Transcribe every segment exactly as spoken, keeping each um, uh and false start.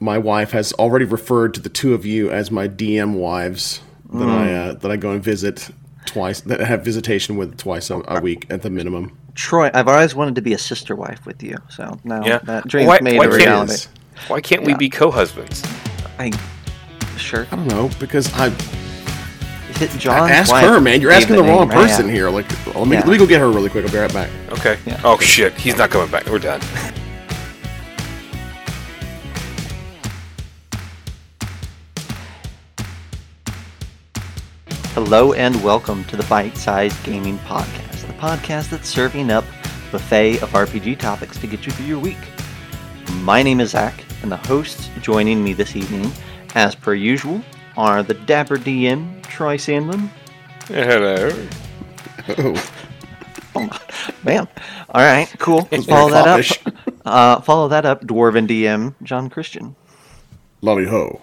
my wife has already referred to the two of you as my D M wives that mm. I uh, that I go and visit twice, that I have visitation with twice a, a week at the minimum. Troy, I've always wanted to be a sister wife with you, so now yeah. that dream's why, made why a reality. Why can't yeah. we be co-husbands? I sure. I don't know, because I... John, ask her, man. You're asking the wrong person right here. Like, let me, yeah. let me go get her really quick. I'll be right back. Okay. Yeah. Oh, shit. He's not coming back. We're done. Hello and welcome to the Bite-Sized Gaming Podcast, the podcast that's serving up a buffet of R P G topics to get you through your week. My name is Zach, and the hosts joining me this evening, as per usual, are the Dapper D M, Troy Sandlin. Hello. Oh. Oh, man. All right, cool. Follow that popish. up. Uh, follow that up, Dwarven D M, John Christian. Lovey ho.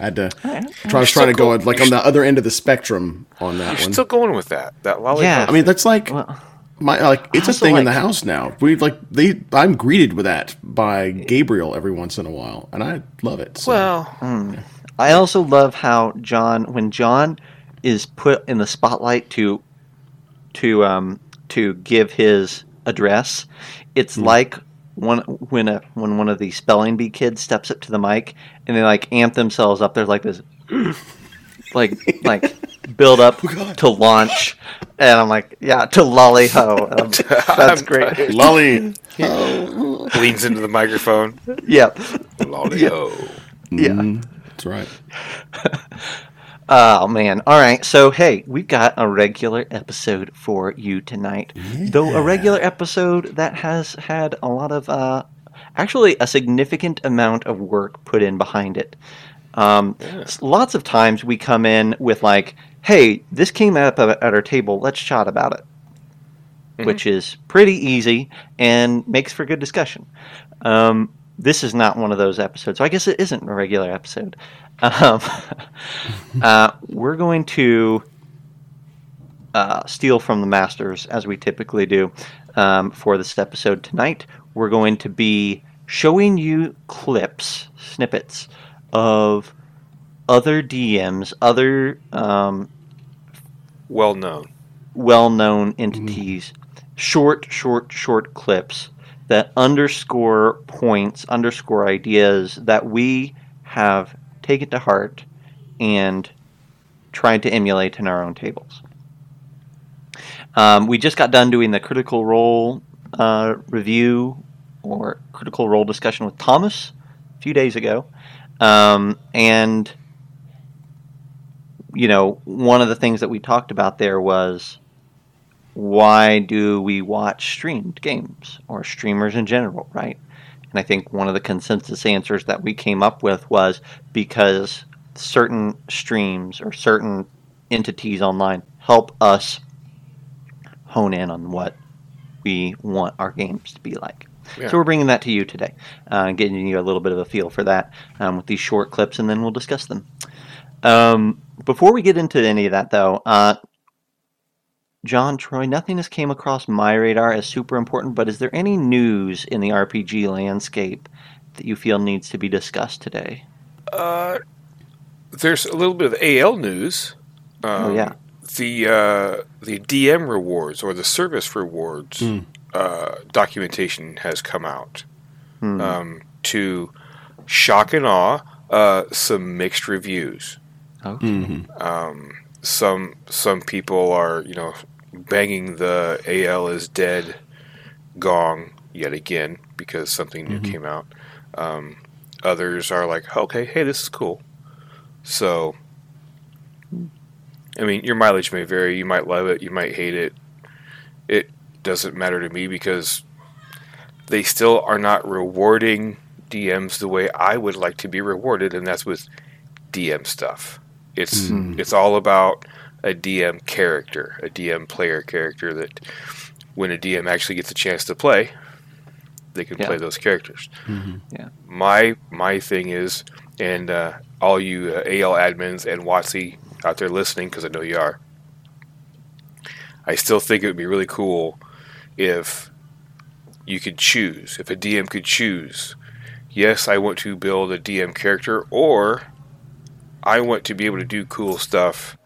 I had to right. try, try to go like on the other end of the spectrum on that You're one. You're still going with that. That lollipop. Yeah. I mean, that's like well, my like it's a thing like, in the house now. We like they I'm greeted with that by Gabriel every once in a while, and I love it. So. Well, hmm. yeah. I also love how John when John is put in the spotlight to to um to give his address, it's mm. like One, when a, when one of the spelling bee kids steps up to the mic and they like amp themselves up, there's like this, like like build up oh, to launch, and I'm like, yeah, to lolly ho. Um, that's great. Lolly ho leans into the microphone. Yep. Lolly ho. Yeah, mm, that's right. Oh man! All right, so hey, we've got a regular episode for you tonight, yeah. though a regular episode that has had a lot of, uh, actually, a significant amount of work put in behind it. Um, yeah. Lots of times we come in with like, "Hey, this came up at our table. Let's chat about it," mm-hmm. which is pretty easy and makes for good discussion. Um, this is not one of those episodes, so I guess it isn't a regular episode. Um, uh, we're going to uh, steal from the masters, as we typically do, um, for this episode tonight. We're going to be showing you clips, snippets, of other D Ms, other um, well-known, well-known entities, mm-hmm. short, short, short clips that underscore points, underscore ideas that we have take it to heart, and try to emulate in our own tables. Um, we just got done doing the Critical Role uh, review or Critical Role discussion with Thomas a few days ago. Um, and, you know, one of the things that we talked about there was, why do we watch streamed games or streamers in general, right? And I think one of the consensus answers that we came up with was because certain streams or certain entities online help us hone in on what we want our games to be like. Yeah. So we're bringing that to you today, uh, getting you a little bit of a feel for that um, with these short clips, and then we'll discuss them. Um, before we get into any of that, though, uh, John, Troy, nothing has came across my radar as super important, but is there any news in the R P G landscape that you feel needs to be discussed today? Uh, there's a little bit of A L news. Um, oh, yeah. The, uh, the D M rewards or the service rewards mm. uh, documentation has come out mm. um, to shock and awe, uh, some mixed reviews. Okay. Mm-hmm. Um, some some people are, you know, banging the A L is dead gong yet again because something new mm-hmm. came out. Um, others are like, okay, hey, this is cool. So, I mean, your mileage may vary. You might love it. You might hate it. It doesn't matter to me because they still are not rewarding D Ms the way I would like to be rewarded, and that's with D M stuff. It's mm. it's all about a D M character, a D M player character that when a D M actually gets a chance to play, they can yeah. play those characters. Mm-hmm. Yeah. My my thing is, and uh, all you uh, A L admins and WotC out there listening, because I know you are, I still think it would be really cool if you could choose, if a D M could choose yes, I want to build a D M character, or I want to be able to do cool stuff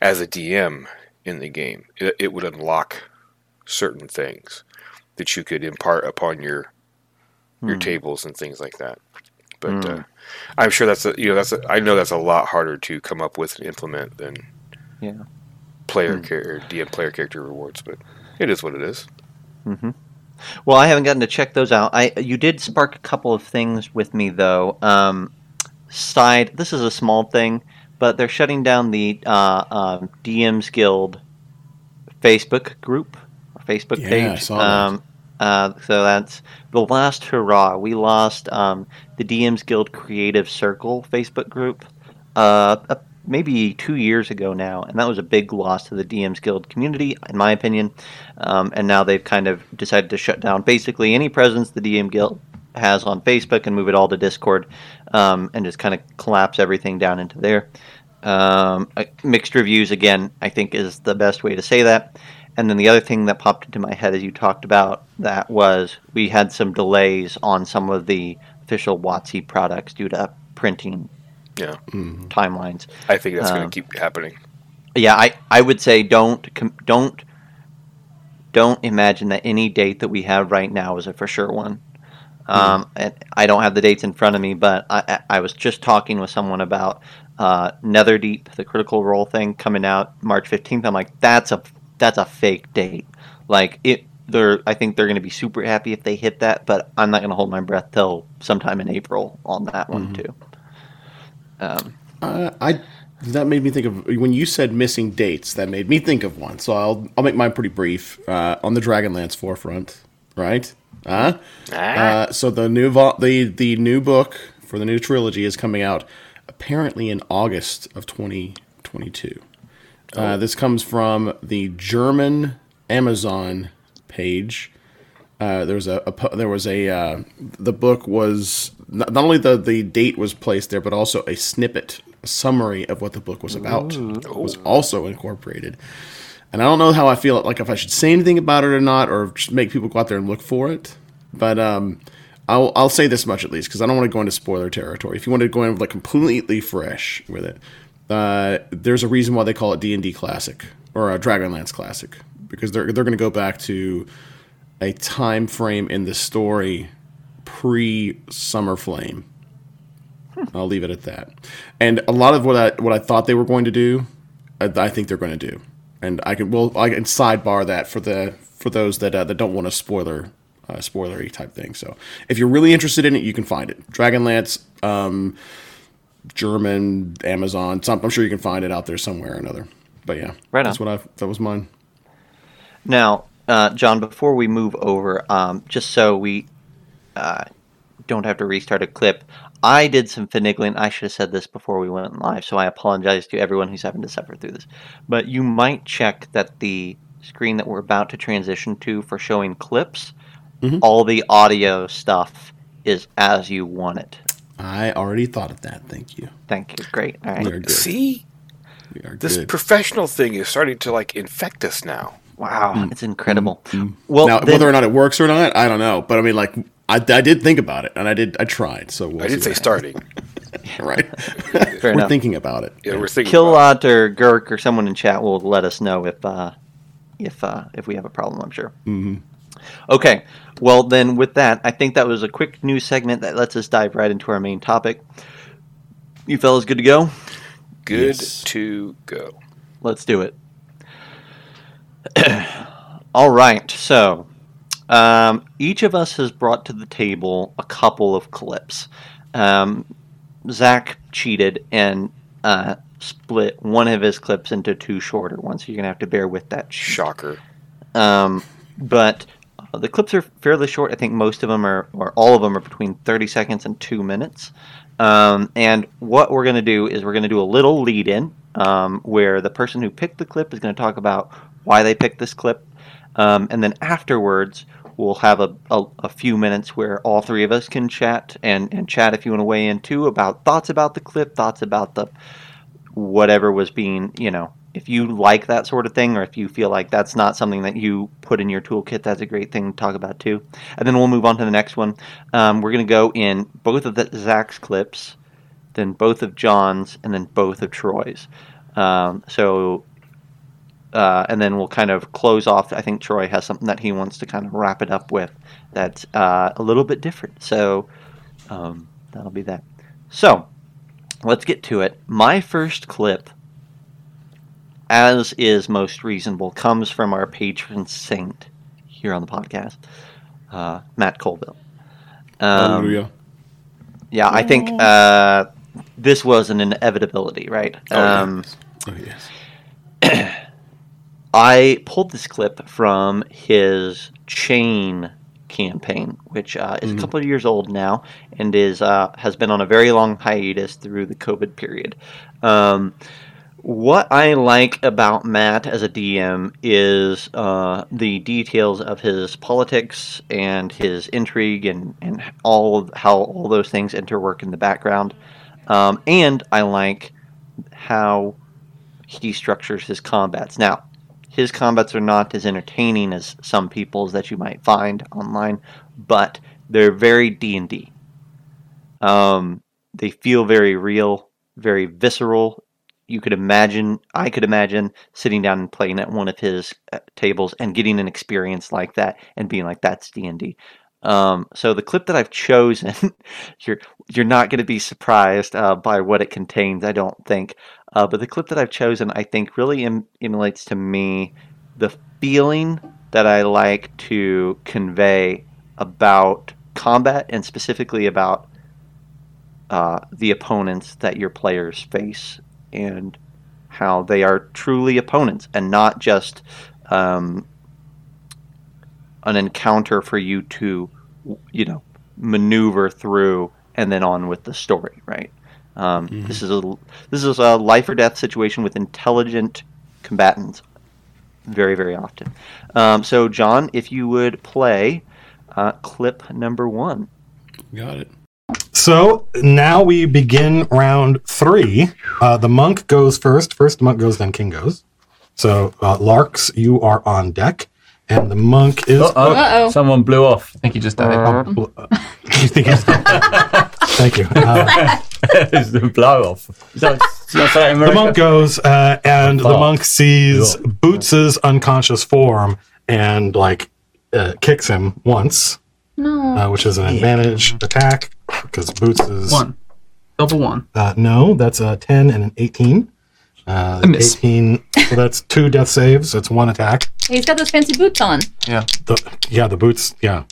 as a D M in the game. It, it would unlock certain things that you could impart upon your your mm. tables and things like that. But mm. uh, I'm sure that's a, you know that's a, I know that's a lot harder to come up with and implement than yeah. player mm. char- D M player character rewards. But it is what it is. Mm-hmm. Well, I haven't gotten to check those out. I you did spark a couple of things with me though. Um, side, this is a small thing, but they're shutting down the uh, um, D Ms Guild Facebook group, or Facebook yeah, page. I saw um, that. Uh, so that's the last hurrah. We lost um, the D Ms Guild Creative Circle Facebook group uh, uh, maybe two years ago now, and that was a big loss to the D Ms Guild community, in my opinion. Um, and now they've kind of decided to shut down basically any presence the D M Guild has on Facebook and move it all to Discord, um, and just kind of collapse everything down into there. Um, mixed reviews, again, I think is the best way to say that. And then the other thing that popped into my head as you talked about that was we had some delays on some of the official WotC products due to printing yeah. mm-hmm. timelines. I think that's um, going to keep happening. Yeah, I, I would say don't don't don't imagine that any date that we have right now is a for sure one. Um, and I don't have the dates in front of me, but I, I was just talking with someone about uh, Netherdeep, the Critical Role thing coming out March fifteenth. I'm like, that's a that's a fake date. Like it, they're I think they're going to be super happy if they hit that, but I'm not going to hold my breath till sometime in April on that one mm-hmm. too. Um, uh, I that made me think of when you said missing dates. That made me think of one. So I'll I'll make mine pretty brief uh, on the Dragonlance forefront, right? Uh, uh, so the new vo- the the new book for the new trilogy is coming out apparently in August of twenty twenty-two. Oh. Uh, this comes from the German Amazon page. Uh, there was a, a there was a uh, the book was not, not only the, the date was placed there, but also a snippet, a summary of what the book was about Ooh. Was also incorporated. And I don't know how I feel, like if I should say anything about it or not, or just make people go out there and look for it. But um, I'll I'll say this much at least, because I don't want to go into spoiler territory. If you want to go in like completely fresh with it, uh, there's a reason why they call it D and D Classic or a Dragonlance Classic, because they're they're going to go back to a time frame in the story pre-Summer Flame. Hmm. I'll leave it at that. And a lot of what I what I thought they were going to do, I, I think they're going to do. And I can well I can sidebar that for the for those that uh, that don't want a spoiler uh, spoilery type thing. So if you're really interested in it, you can find it. Dragonlance, um, German Amazon. Some, I'm sure you can find it out there somewhere or another. But yeah, right on. That's what I that was mine. Now, uh, John, before we move over, um, just so we uh, don't have to restart a clip. I did some finagling. I should have said this before we went live, so I apologize to everyone who's having to suffer through this. But you might check that the screen that we're about to transition to for showing clips, mm-hmm. all the audio stuff is as you want it. I already thought of that. Thank you. Thank you. Great. All right. We are good. See? We are this good. Professional thing is starting to like infect us now. Wow. Mm-hmm. It's incredible. Mm-hmm. Well, now, then, whether or not it works or not, I don't know. But I mean, like... I, I did think about it, and I did. I tried. So we'll I did say starting, right? We're enough. Thinking about it. Yeah, we're thinking. Killot or Gurk or someone in chat will let us know if uh, if uh, if we have a problem. I'm sure. Mm-hmm. Okay. Well, then with that, I think that was a quick news segment that lets us dive right into our main topic. You fellas, good to go? Good yes. to go. Let's do it. All right. So. Um, each of us has brought to the table a couple of clips. Um, Zach cheated and uh, split one of his clips into two shorter ones, so you're going to have to bear with that. Cheat. Shocker. Um, but uh, the clips are fairly short. I think most of them are, or all of them are between thirty seconds and two minutes. Um, and what we're going to do is we're going to do a little lead-in um, where the person who picked the clip is going to talk about why they picked this clip. Um, and then afterwards, we'll have a, a, a few minutes where all three of us can chat and, and chat if you want to weigh in too about thoughts about the clip, thoughts about the whatever was being, you know, if you like that sort of thing, or if you feel like that's not something that you put in your toolkit, that's a great thing to talk about too. And then we'll move on to the next one. Um, we're going to go in both of the Zach's clips, then both of John's, and then both of Troy's. Um, so, uh, and then we'll kind of close off. I think Troy has something that he wants to kind of wrap it up with that's uh, a little bit different. So um, that'll be that. So let's get to it. My first clip, as is most reasonable, comes from our patron saint here on the podcast, uh, Matt Colville. Um, Hallelujah. Yeah, I think uh, this was an inevitability, right? Oh, um, yes. Oh, yes. I pulled this clip from his Chain campaign, which uh, is mm-hmm. a couple of years old now and is uh, has been on a very long hiatus through the COVID period. Um What I like about Matt as a D M is uh, the details of his politics and his intrigue and, and all of how all those things interwork in the background. Um, and I like how he structures his combats. Now, his combats are not as entertaining as some people's that you might find online, but they're very D and D. Um, they feel very real, very visceral. You could imagine, I could imagine sitting down and playing at one of his tables and getting an experience like that and being like, that's D and D. Um, so the clip that I've chosen, you're you're not going to be surprised uh, by what it contains, I don't think. Uh, but the clip that I've chosen, I think, really em- emulates to me the feeling that I like to convey about combat and specifically about uh, the opponents that your players face, and how they are truly opponents and not just um, an encounter for you to, you know, maneuver through and then on with the story, right? Um, mm-hmm. This is a this is a life or death situation with intelligent combatants, very very often. Um, so, John, if you would play uh, clip number one. Got it. So now we begin round three. Uh, the monk goes first. First the monk goes, then king goes. So uh, Larks, you are on deck, and the monk is. Uh-oh. Uh-oh. Someone blew off. I think he just died. Uh, uh, you think he's dead? Thank you. Uh, it's the blow off. That, the monk goes, uh, and the monk sees Boots' unconscious form and like uh, kicks him once. No. Uh, which is an advantage attack because Boots is one. Double one. Uh, no, that's a ten and an eighteen. Uh, I miss. eighteen. So that's two death saves. That's one attack. He's got those fancy boots on. Yeah. The, yeah, the boots. Yeah.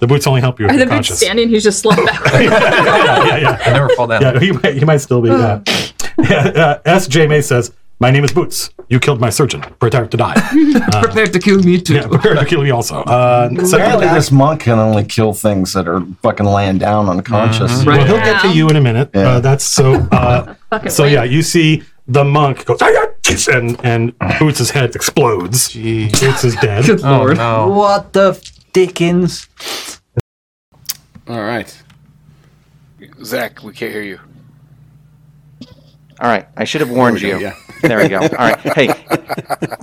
The boots only help you. Are the boots conscious. Standing? He's just slumped back. Right? yeah, yeah, yeah. I never fall down. Yeah, he might, he might still be. Yeah. yeah uh, S J May says, "My name is Boots. You killed my surgeon. Prepare to die. Uh, prepare to kill me too. Yeah, prepare to kill me also." Uh, so apparently this monk can only kill things that are fucking laying down unconscious. Mm-hmm. Right. Well, he'll get to you in a minute. Yeah. Uh, that's so. Uh, so yeah, you see the monk goes and and Boots' head explodes. Jeez. Boots is dead. Good lord! Oh, no. What the dickens? All right, Zach, we can't hear you. All right, I should have warned you. Yeah. There we go. All right, hey,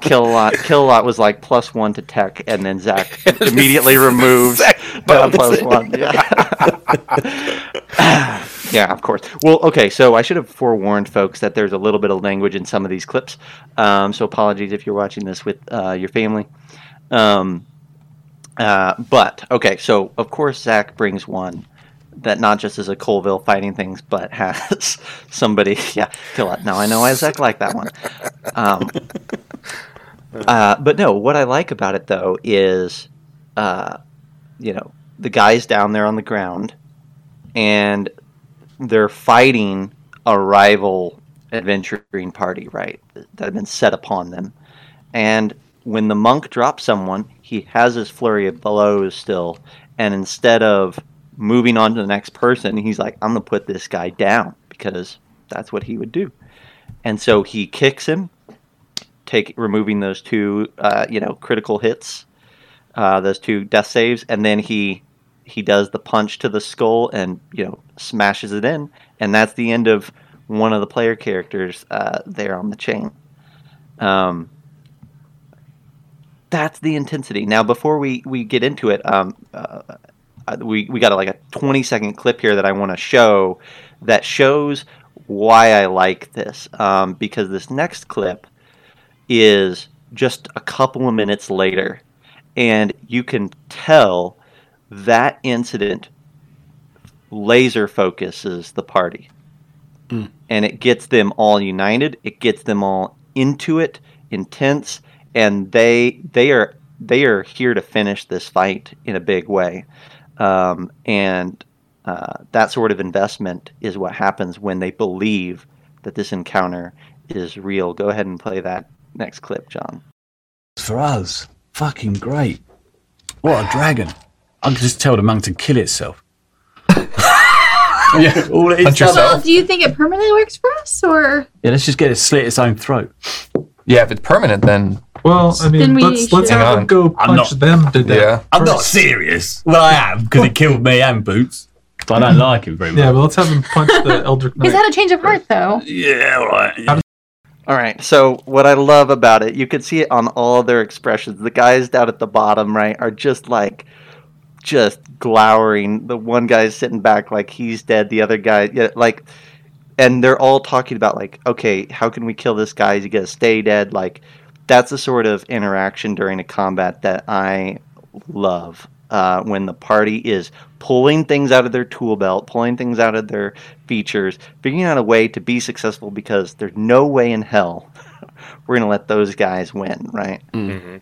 kill a lot. Kill a lot was like plus one to tech, and then Zach immediately removes the plus one. Yeah. yeah, of course. Well, okay, so I should have forewarned folks that there's a little bit of language in some of these clips. Um, so apologies if you're watching this with uh, your family. Um, uh, but okay, so of course Zach brings one. That not just is a Colville fighting things, but has somebody, yeah, kill it. Now I know Isaac liked that one. Um, uh, but no, what I like about it, though, is, uh, you know, the guy's down there on the ground, and they're fighting a rival adventuring party, right, that had been set upon them. And when the monk drops someone, he has his flurry of blows still, and instead of moving on to the next person, he's like, I'm going to put this guy down because that's what he would do. And so he kicks him, take removing those two, uh, you know, critical hits, uh, those two death saves. And then he, he does the punch to the skull and, you know, smashes it in. And that's the end of one of the player characters uh, there on the chain. Um, that's the intensity. Now, before we, we get into it, um, uh, we we got a, like a twenty second clip here that I want to show that shows why I like this. Um, because this next clip is just a couple of minutes later, and you can tell that incident laser focuses the party. Mm. And it gets them all united. It gets them all into it, intense, and they they are they are here to finish this fight in a big way. Um, and uh, that sort of investment is what happens when they believe that this encounter is real. Go ahead and play that next clip, John. For us, fucking great. What a dragon. I could just tell the monk to kill itself. Yeah, all it is. Well, do you think it permanently works for us, or yeah, let's just get it slit its own throat. Yeah, if it's permanent, then well, I mean, we let's, let's have it go punch not, them to death. Yeah. I'm not serious. Well, I am because he killed me and Boots. But I don't like him very much. Yeah, well, let's have him punch the Eldritch Knight. Is that a change of heart, though? Yeah, all right. Yeah. All right. So what I love about it, you can see it on all their expressions. The guys down at the bottom, right, are just like. Just glowering. The one guy's sitting back like he's dead. The other guy, yeah, like, and they're all talking about like, okay, how can we kill this guy? Is he gonna stay dead? Like, that's the sort of interaction during a combat that I love. Uh, when the party is pulling things out of their tool belt, pulling things out of their features, figuring out a way to be successful because there's no way in hell we're gonna let those guys win, right? Mm-hmm.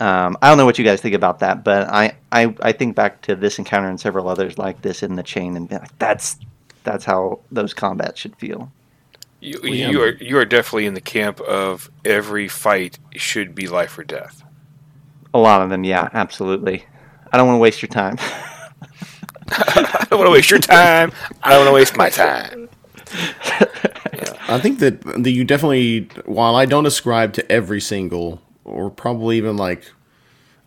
Um, I don't know what you guys think about that, but I, I, I think back to this encounter and several others like this in the chain, and be like, that's that's how those combats should feel. You, you are you are definitely in the camp of every fight should be life or death. A lot of them, yeah, absolutely. I don't want to waste your time. I don't want to waste your time. I don't want to waste my time. Yeah. I think that, that you definitely, while I don't ascribe to every single. Or probably even like,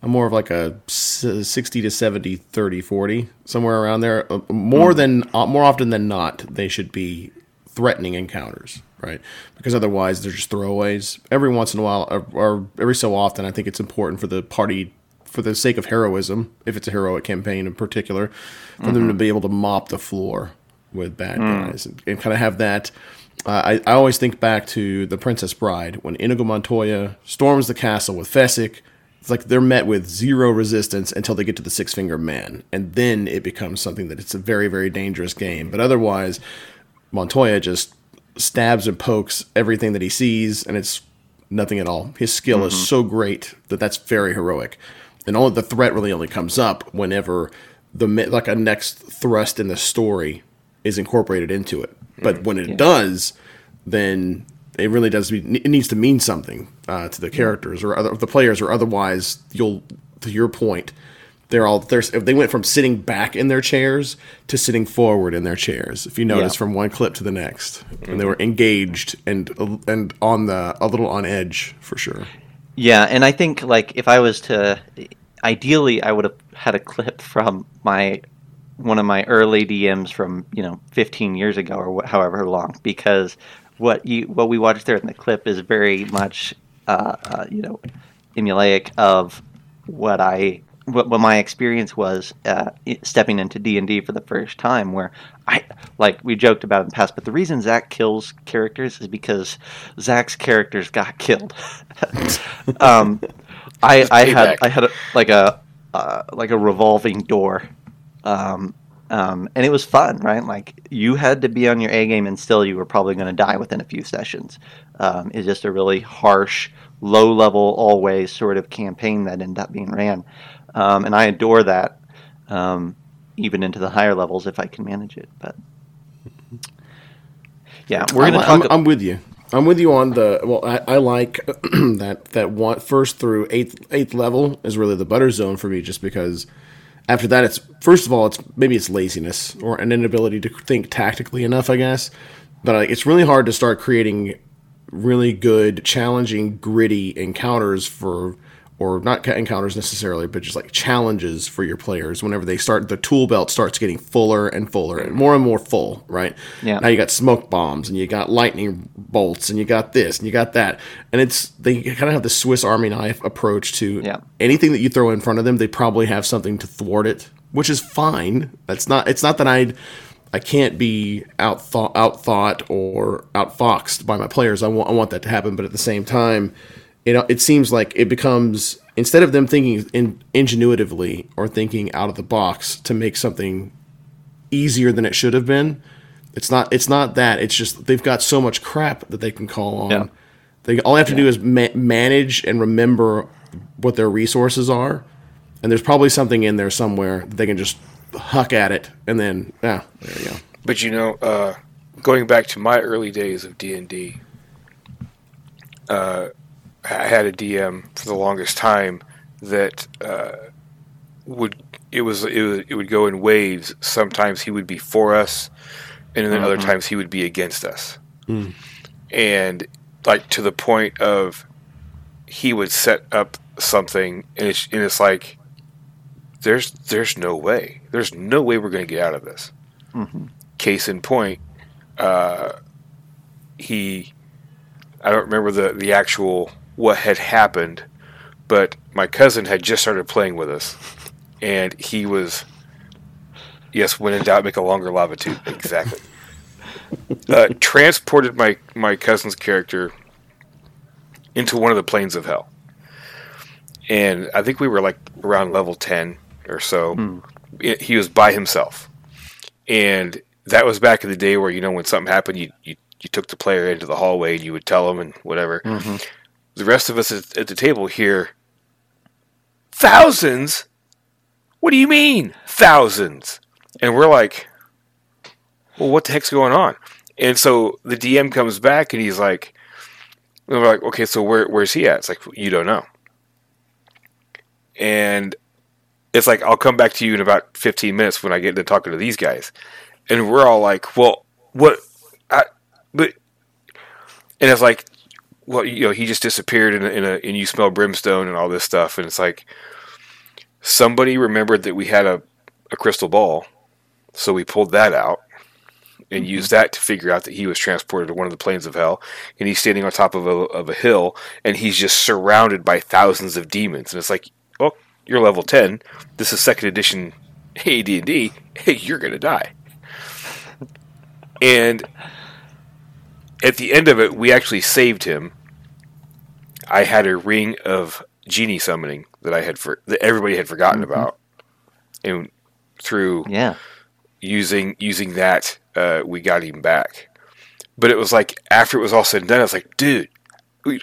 I'm more of like a sixty to seventy, thirty, forty, somewhere around there. More than, more often than not, they should be threatening encounters, right? Because otherwise they're just throwaways. Every once in a while, or, or every so often, I think it's important for the party, for the sake of heroism, if it's a heroic campaign in particular, for mm-hmm. them to be able to mop the floor with bad mm. guys and, and kind of have that... Uh, I, I always think back to The Princess Bride when Inigo Montoya storms the castle with Fessick. It's like they're met with zero resistance until they get to the Six Finger Man, and then it becomes something that it's a very, very dangerous game. But otherwise, Montoya just stabs and pokes everything that he sees, and it's nothing at all. His skill mm-hmm. is so great that that's very heroic, and all the threat really only comes up whenever the like a next thrust in the story is incorporated into it. But when it yeah. does, then it really does. It needs to mean something uh, to the characters or other, the players, or otherwise, you'll. To your point, they're all. They're, they went from sitting back in their chairs to sitting forward in their chairs. If you notice, yeah. from one clip to the next, mm-hmm. and they were engaged and and on the a little on edge for sure. Yeah, and I think like if I was to, ideally, I would have had a clip from my. One of my early D Ms from, you know, fifteen years ago or wh- however long, because what you what we watched there in the clip is very much, uh, uh, you know, emulaic of what I what, what my experience was uh, stepping into D and D for the first time, where I like we joked about it in the past, but the reason Zach kills characters is because Zach's characters got killed. um, I I had I had a, like a uh, like a revolving door. Um, um, and it was fun, right? Like you had to be on your A game, and still you were probably going to die within a few sessions. Um, it's just a really harsh, low level, always sort of campaign that ended up being ran. Um, and I adore that, um, even into the higher levels if I can manage it. But yeah, we're going to talk. I'm, I'm with you. I'm with you on the well. I, I like that that one, first through eighth eighth level is really the butter zone for me, just because. After that, it's first of all, it's maybe it's laziness or an inability to think tactically enough, I guess. But like, it's really hard to start creating really good, challenging, gritty encounters for or not encounters necessarily, but just like challenges for your players. Whenever they start, the tool belt starts getting fuller and fuller and more and more full, right? Yeah. Now you got smoke bombs and you got lightning bolts and you got this and you got that. And it's, they kind of have the Swiss Army knife approach to yeah. anything that you throw in front of them. They probably have something to thwart it, which is fine. That's not, it's not that I'd, I can't be out thought, out thought or outfoxed by my players. I want, I want that to happen. But at the same time, it it seems like it becomes, instead of them thinking in, ingenuitively or thinking out of the box to make something easier than it should have been, it's not it's not that. It's just they've got so much crap that they can call on. Yeah. They all they have to yeah. do is ma- manage and remember what their resources are, and there's probably something in there somewhere that they can just huck at it, and then ah, there you go. But you know, uh, going back to my early days of D and D, uh. I had a D M for the longest time that uh, would it was it was, it would go in waves. Sometimes he would be for us, and then mm-hmm. other times he would be against us. Mm. And like to the point of he would set up something, and it's, and it's like there's there's no way, there's no way we're going to get out of this. Mm-hmm. Case in point, uh, he I don't remember the the actual. what had happened, but my cousin had just started playing with us, and he was, yes, when in doubt, make a longer lava tube, exactly, uh, transported my, my cousin's character into one of the planes of hell. And I think we were like around level ten or so. Hmm. It, he was by himself. And that was back in the day where, you know, when something happened, you, you, you took the player into the hallway and you would tell him and whatever. Mm-hmm. The rest of us at the table here, thousands? What do you mean, thousands? And we're like, well, what the heck's going on? And so the D M comes back, and he's like, and we're like, okay, so where where's he at? It's like, you don't know. And it's like, I'll come back to you in about fifteen minutes when I get into talking to these guys. And we're all like, well, what? I, but, and it's like, well, you know, he just disappeared in a, in a, and you smell brimstone and all this stuff. And it's like, somebody remembered that we had a, a crystal ball. So we pulled that out and mm-hmm. used that to figure out that he was transported to one of the planes of hell. And he's standing on top of a, of a hill, and he's just surrounded by thousands of demons. And it's like, well, you're level ten. This is second edition A D and D. Hey, you're going to die. And at the end of it, we actually saved him. I had a ring of genie summoning that I had for, that everybody had forgotten mm-hmm. about, and through yeah. using using that, uh, we got him back. But it was like after it was all said and done, I was like, "Dude, we,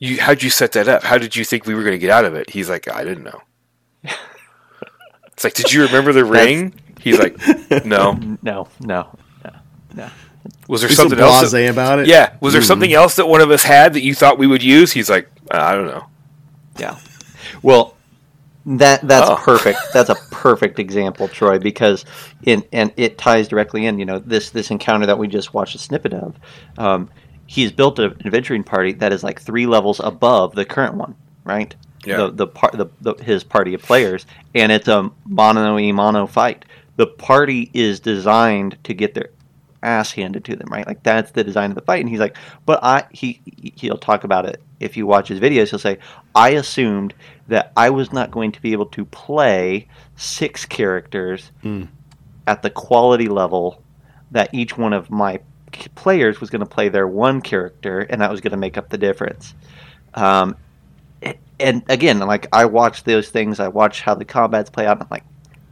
you how'd you set that up? How did you think we were going to get out of it?" He's like, "I didn't know." It's like, "Did you remember the ring?" He's like, "No, no, no, no, no." Was there He's something so else that, about it? Yeah. Was there mm-hmm. something else that one of us had that you thought we would use? He's like, I don't know. Yeah. Well, that that's oh. perfect. That's a perfect example, Troy, because in and it ties directly in. You know, this this encounter that we just watched a snippet of. Um, he's built an adventuring party that is like three levels above the current one, right? Yeah. The the part the, the his party of players, and it's a mano y mano fight. The party is designed to get there. Ass handed to them, right? Like that's the design of the fight. And he's like, but I he he'll talk about it. If you watch his videos, he'll say, I assumed that I was not going to be able to play six characters mm. at the quality level that each one of my players was going to play their one character, and that was going to make up the difference. Um, and again, like I watch those things, I watch how the combats play out, and I'm like,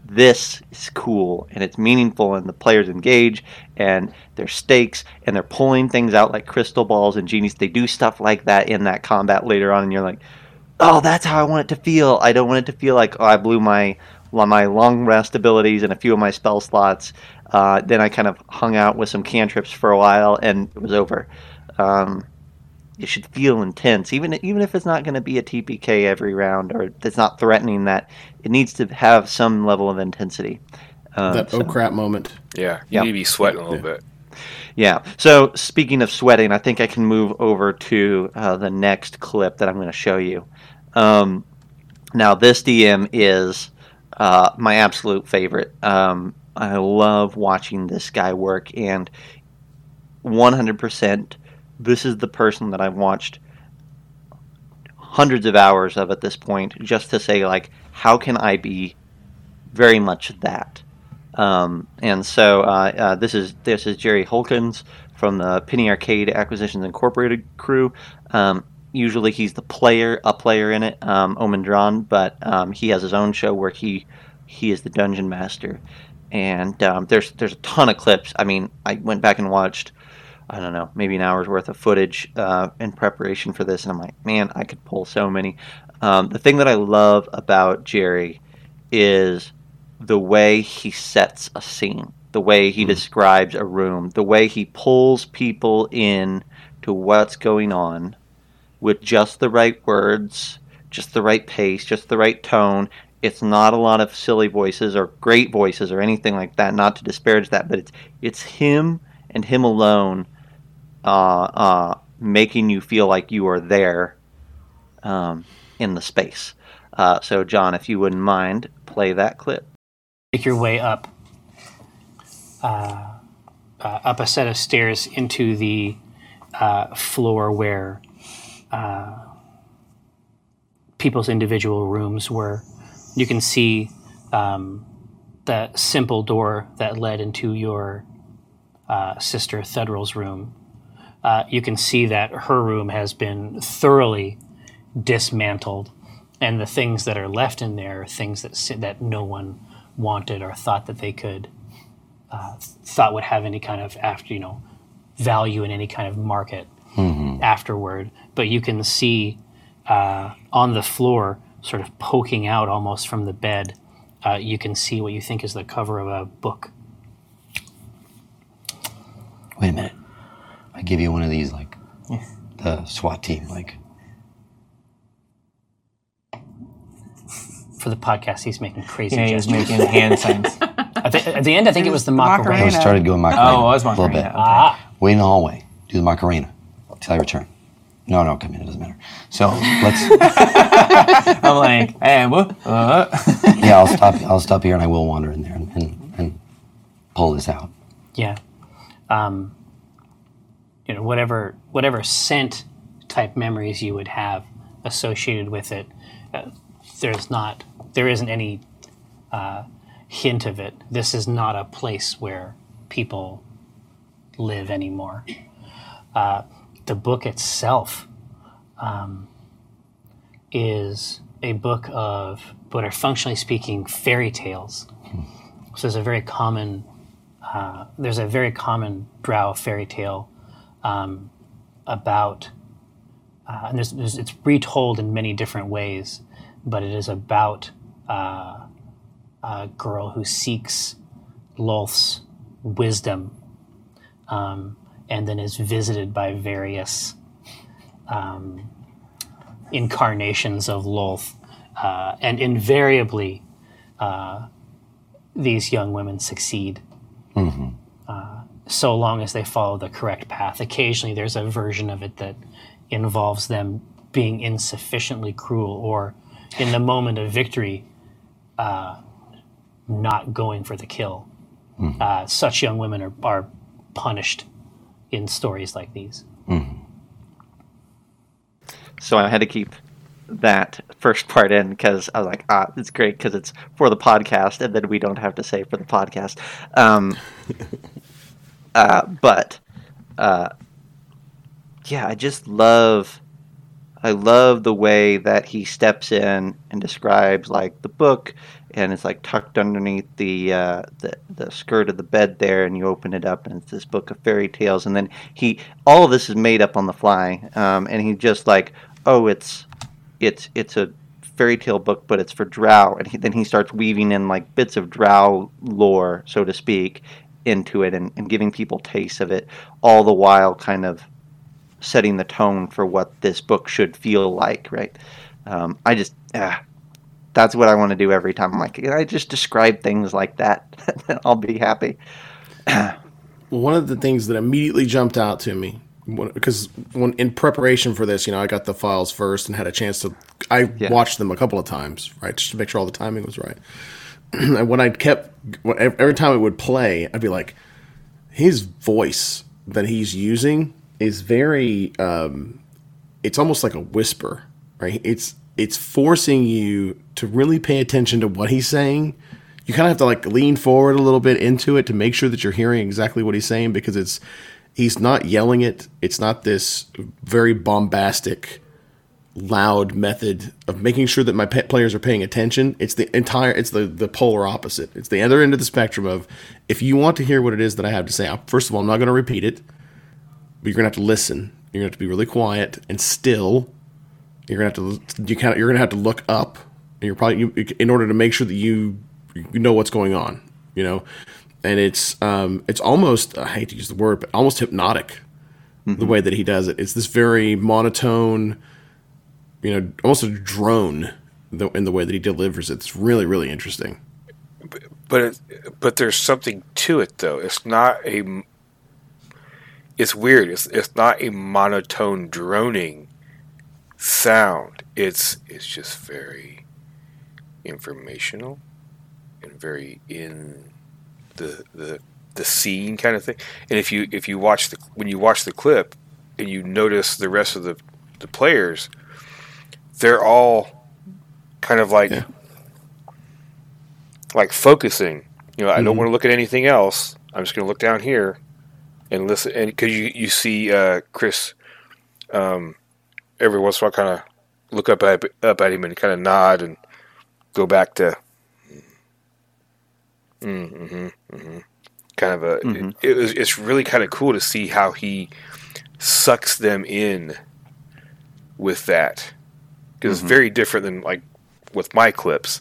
this is cool, and it's meaningful, and the players engage, and there's stakes, and they're pulling things out like crystal balls and genies. They do stuff like that in that combat later on, and you're like, oh, that's how I want it to feel. I don't want it to feel like, oh, I blew my my long rest abilities and a few of my spell slots. Uh, then I kind of hung out with some cantrips for a while, and it was over. Um, it should feel intense, even even if it's not going to be a T P K every round, or it's not threatening that. It needs to have some level of intensity. Um, that so. oh crap moment. Yeah, you yep. need to be sweating a little yeah. bit. Yeah, so speaking of sweating, I think I can move over to uh, the next clip that I'm going to show you. Um, now, this D M is uh, my absolute favorite. Um, I love watching this guy work, and one hundred percent this is the person that I've watched hundreds of hours of at this point, just to say, like, how can I be very much that? Um, and so uh, uh, this is this is Jerry Holkins from the Penny Arcade Acquisitions Incorporated crew. Um, usually he's the player, a player in it, um, Omen Drawn, but um, he has his own show where he he is the dungeon master. And um, there's there's a ton of clips. I mean, I went back and watched, I don't know, maybe an hour's worth of footage uh, in preparation for this, and I'm like, man, I could pull so many. Um, the thing that I love about Jerry is the way he sets a scene, the way he mm. describes a room, the way he pulls people in to what's going on with just the right words, just the right pace, just the right tone. It's not a lot of silly voices or great voices or anything like that, not to disparage that, but it's it's him and him alone uh, uh, making you feel like you are there um, in the space. Uh, so, John, if you wouldn't mind, play that clip. Make your way up, uh, uh, up a set of stairs into the uh, floor where uh, people's individual rooms were. You can see um, the simple door that led into your uh, sister Thedrell's room. Uh, you can see that her room has been thoroughly dismantled, and the things that are left in there are things that that no one wanted or thought that they could uh, thought would have any kind of after you know value in any kind of market mm-hmm. afterward. But you can see uh, on the floor, sort of poking out almost from the bed, uh, you can see what you think is the cover of a book. Wait a minute, I give you one of these like yeah. the SWAT team like. For the podcast, he's making crazy yeah, gestures. He's making hand signs. At, the, at the end, I think it was, it was the Macarena. I started doing Macarena. Oh, I was Macarena. A little bit. Okay. Ah. Wait in the hallway. Do the Macarena till I return. No, no, come in. It doesn't matter. So let's. I'm like, hey, what? Uh. yeah, I'll stop. I'll stop here, and I will wander in there and and, and pull this out. Yeah, um, you know, whatever whatever scent type memories you would have associated with it, uh, there's not. There isn't any uh, hint of it. This is not a place where people live anymore. Uh, the book itself um, is a book of what are functionally speaking fairy tales. Hmm. So there's a very common uh, there's a very common Drow fairy tale um, about uh, and there's, there's, it's retold in many different ways. But it is about uh, a girl who seeks Lolth's wisdom um, and then is visited by various um, incarnations of Lolth. Uh, and invariably, uh, these young women succeed mm-hmm. uh, so long as they follow the correct path. Occasionally, there's a version of it that involves them being insufficiently cruel or in the moment of victory, uh, not going for the kill. Mm-hmm. Uh, such young women are, are punished in stories like these. Mm-hmm. So I had to keep that first part in because I was like, ah, it's great because it's for the podcast and then we don't have to say for the podcast. Um, uh, but, uh, yeah, I just love... I love the way that he steps in and describes like the book, and it's like tucked underneath the, uh, the the skirt of the bed there, and you open it up, and it's this book of fairy tales, and then he all of this is made up on the fly, um, and he just like, oh, it's it's it's a fairy tale book, but it's for Drow, and he, then he starts weaving in like bits of Drow lore, so to speak, into it, and, and giving people tastes of it, all the while kind of setting the tone for what this book should feel like, right? Um, I just, ah, that's what I want to do every time. I'm like, can I just describe things like that? I'll be happy. One of the things that immediately jumped out to me because when in preparation for this, you know, I got the files first and had a chance to, I yeah. watched them a couple of times, right, just to make sure all the timing was right. And when I kept, every time I would play, I'd be like, his voice that he's using is very, um, it's almost like a whisper, right? It's it's forcing you to really pay attention to what he's saying. You kind of have to like lean forward a little bit into it to make sure that you're hearing exactly what he's saying, because it's he's not yelling it. It's not this very bombastic, loud method of making sure that my pe- players are paying attention. It's the entire, it's the, the polar opposite. It's the other end of the spectrum of, if you want to hear what it is that I have to say, I, first of all, I'm not going to repeat it, but you're going to have to listen. You're going to have to be really quiet and still. You're going to have to, you kind of, you're going to have to look up, and you're probably, you, in order to make sure that you, you know what's going on, you know? And it's, um, it's almost, I hate to use the word, but almost hypnotic, mm-hmm. the way that he does it. It's this very monotone, you know, almost a drone in the way that he delivers it. It's really, really interesting. But but, it, but there's something to it, though. It's not a. It's weird. It's it's not a monotone droning sound. It's it's just very informational and very in the the the scene kind of thing. And if you if you watch the when you watch the clip and you notice the rest of the the players. They're all kind of like, yeah. like focusing. You know, I mm-hmm. don't want to look at anything else. I'm just going to look down here and listen. And because you you see uh, Chris, um, every once in a while, kind of look up at, up at him and kind of nod and go back to, mm, mm-hmm, mm-hmm. kind of a. Mm-hmm. It, it, it's really kind of cool to see how he sucks them in with that. Because mm-hmm. it's very different than like with my clips,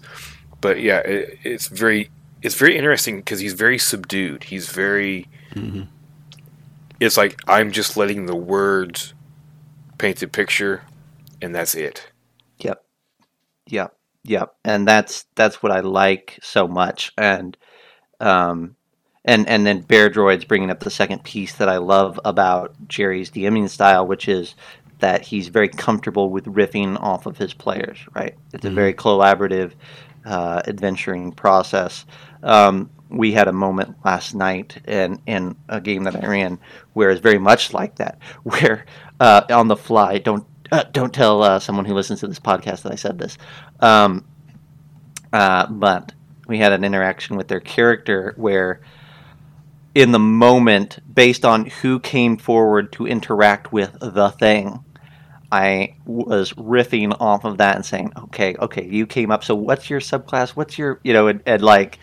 but yeah, it, it's very it's very interesting because he's very subdued. He's very. Mm-hmm. It's like I'm just letting the words paint the picture, and that's it. Yep, yep, yep, and that's that's what I like so much, and um, and and then Bear Droid's bringing up the second piece that I love about Jerry's DMing style, which is. That he's very comfortable with riffing off of his players, right? It's mm-hmm. a very collaborative, uh, adventuring process. Um, we had a moment last night in, in a game that I ran where it's very much like that, where uh, on the fly, don't uh, don't tell uh, someone who listens to this podcast that I said this, um, uh, but we had an interaction with their character where in the moment, based on who came forward to interact with the thing, I was riffing off of that and saying, okay, okay, you came up, so what's your subclass? What's your, you know, and, and like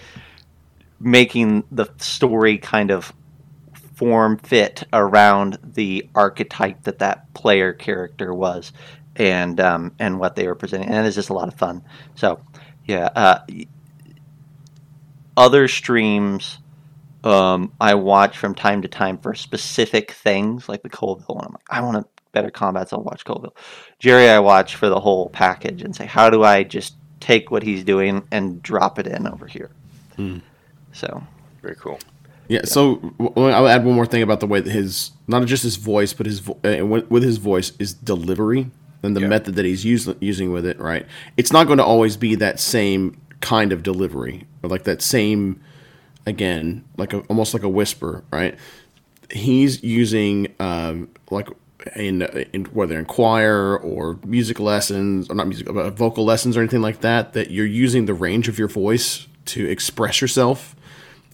making the story kind of form fit around the archetype that that player character was and um, and what they were presenting. And it's just a lot of fun. So, yeah. Uh, other streams... Um, I watch from time to time for specific things, like the Colville one. I'm like, I want a better combat, so I'll watch Colville. Jerry, I watch for the whole package and say, how do I just take what he's doing and drop it in over here? Mm. So, very cool. Yeah, yeah. So w- I'll add one more thing about the way that his, not just his voice, but his vo- uh, with his voice is delivery and the yeah. method that he's use- using with it, right? It's not going to always be that same kind of delivery, or like that same... Again, like a, almost like a whisper, right? He's using um, like in, in whether in choir or music lessons, or not music, but vocal lessons or anything like that. That you're using the range of your voice to express yourself,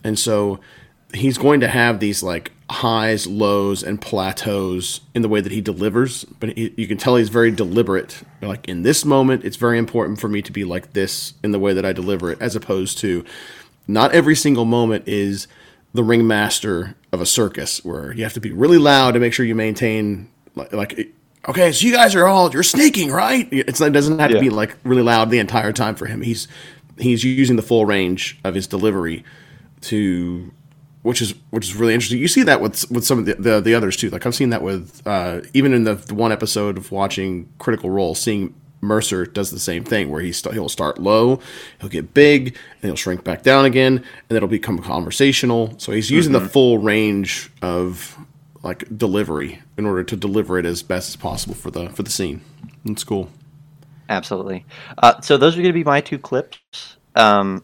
and so he's going to have these like highs, lows, and plateaus in the way that he delivers. But he, you can tell he's very deliberate. Like in this moment, it's very important for me to be like this in the way that I deliver it, as opposed to. Not every single moment is the ringmaster of a circus where you have to be really loud to make sure you maintain like, like okay, so you guys are all, you're sneaking, right? It's, it doesn't have yeah. to be like really loud the entire time for him. He's, he's using the full range of his delivery to, which is, which is really interesting. You see that with, with some of the, the, the others too. Like I've seen that with, uh, even in the, the one episode of watching Critical Role, seeing Mercer does the same thing where he st- he'll start low, he'll get big, and he'll shrink back down again, and it'll become conversational. So he's using mm-hmm. the full range of like delivery in order to deliver it as best as possible for the for the scene. That's cool. Absolutely. Uh, so those are going to be my two clips, um,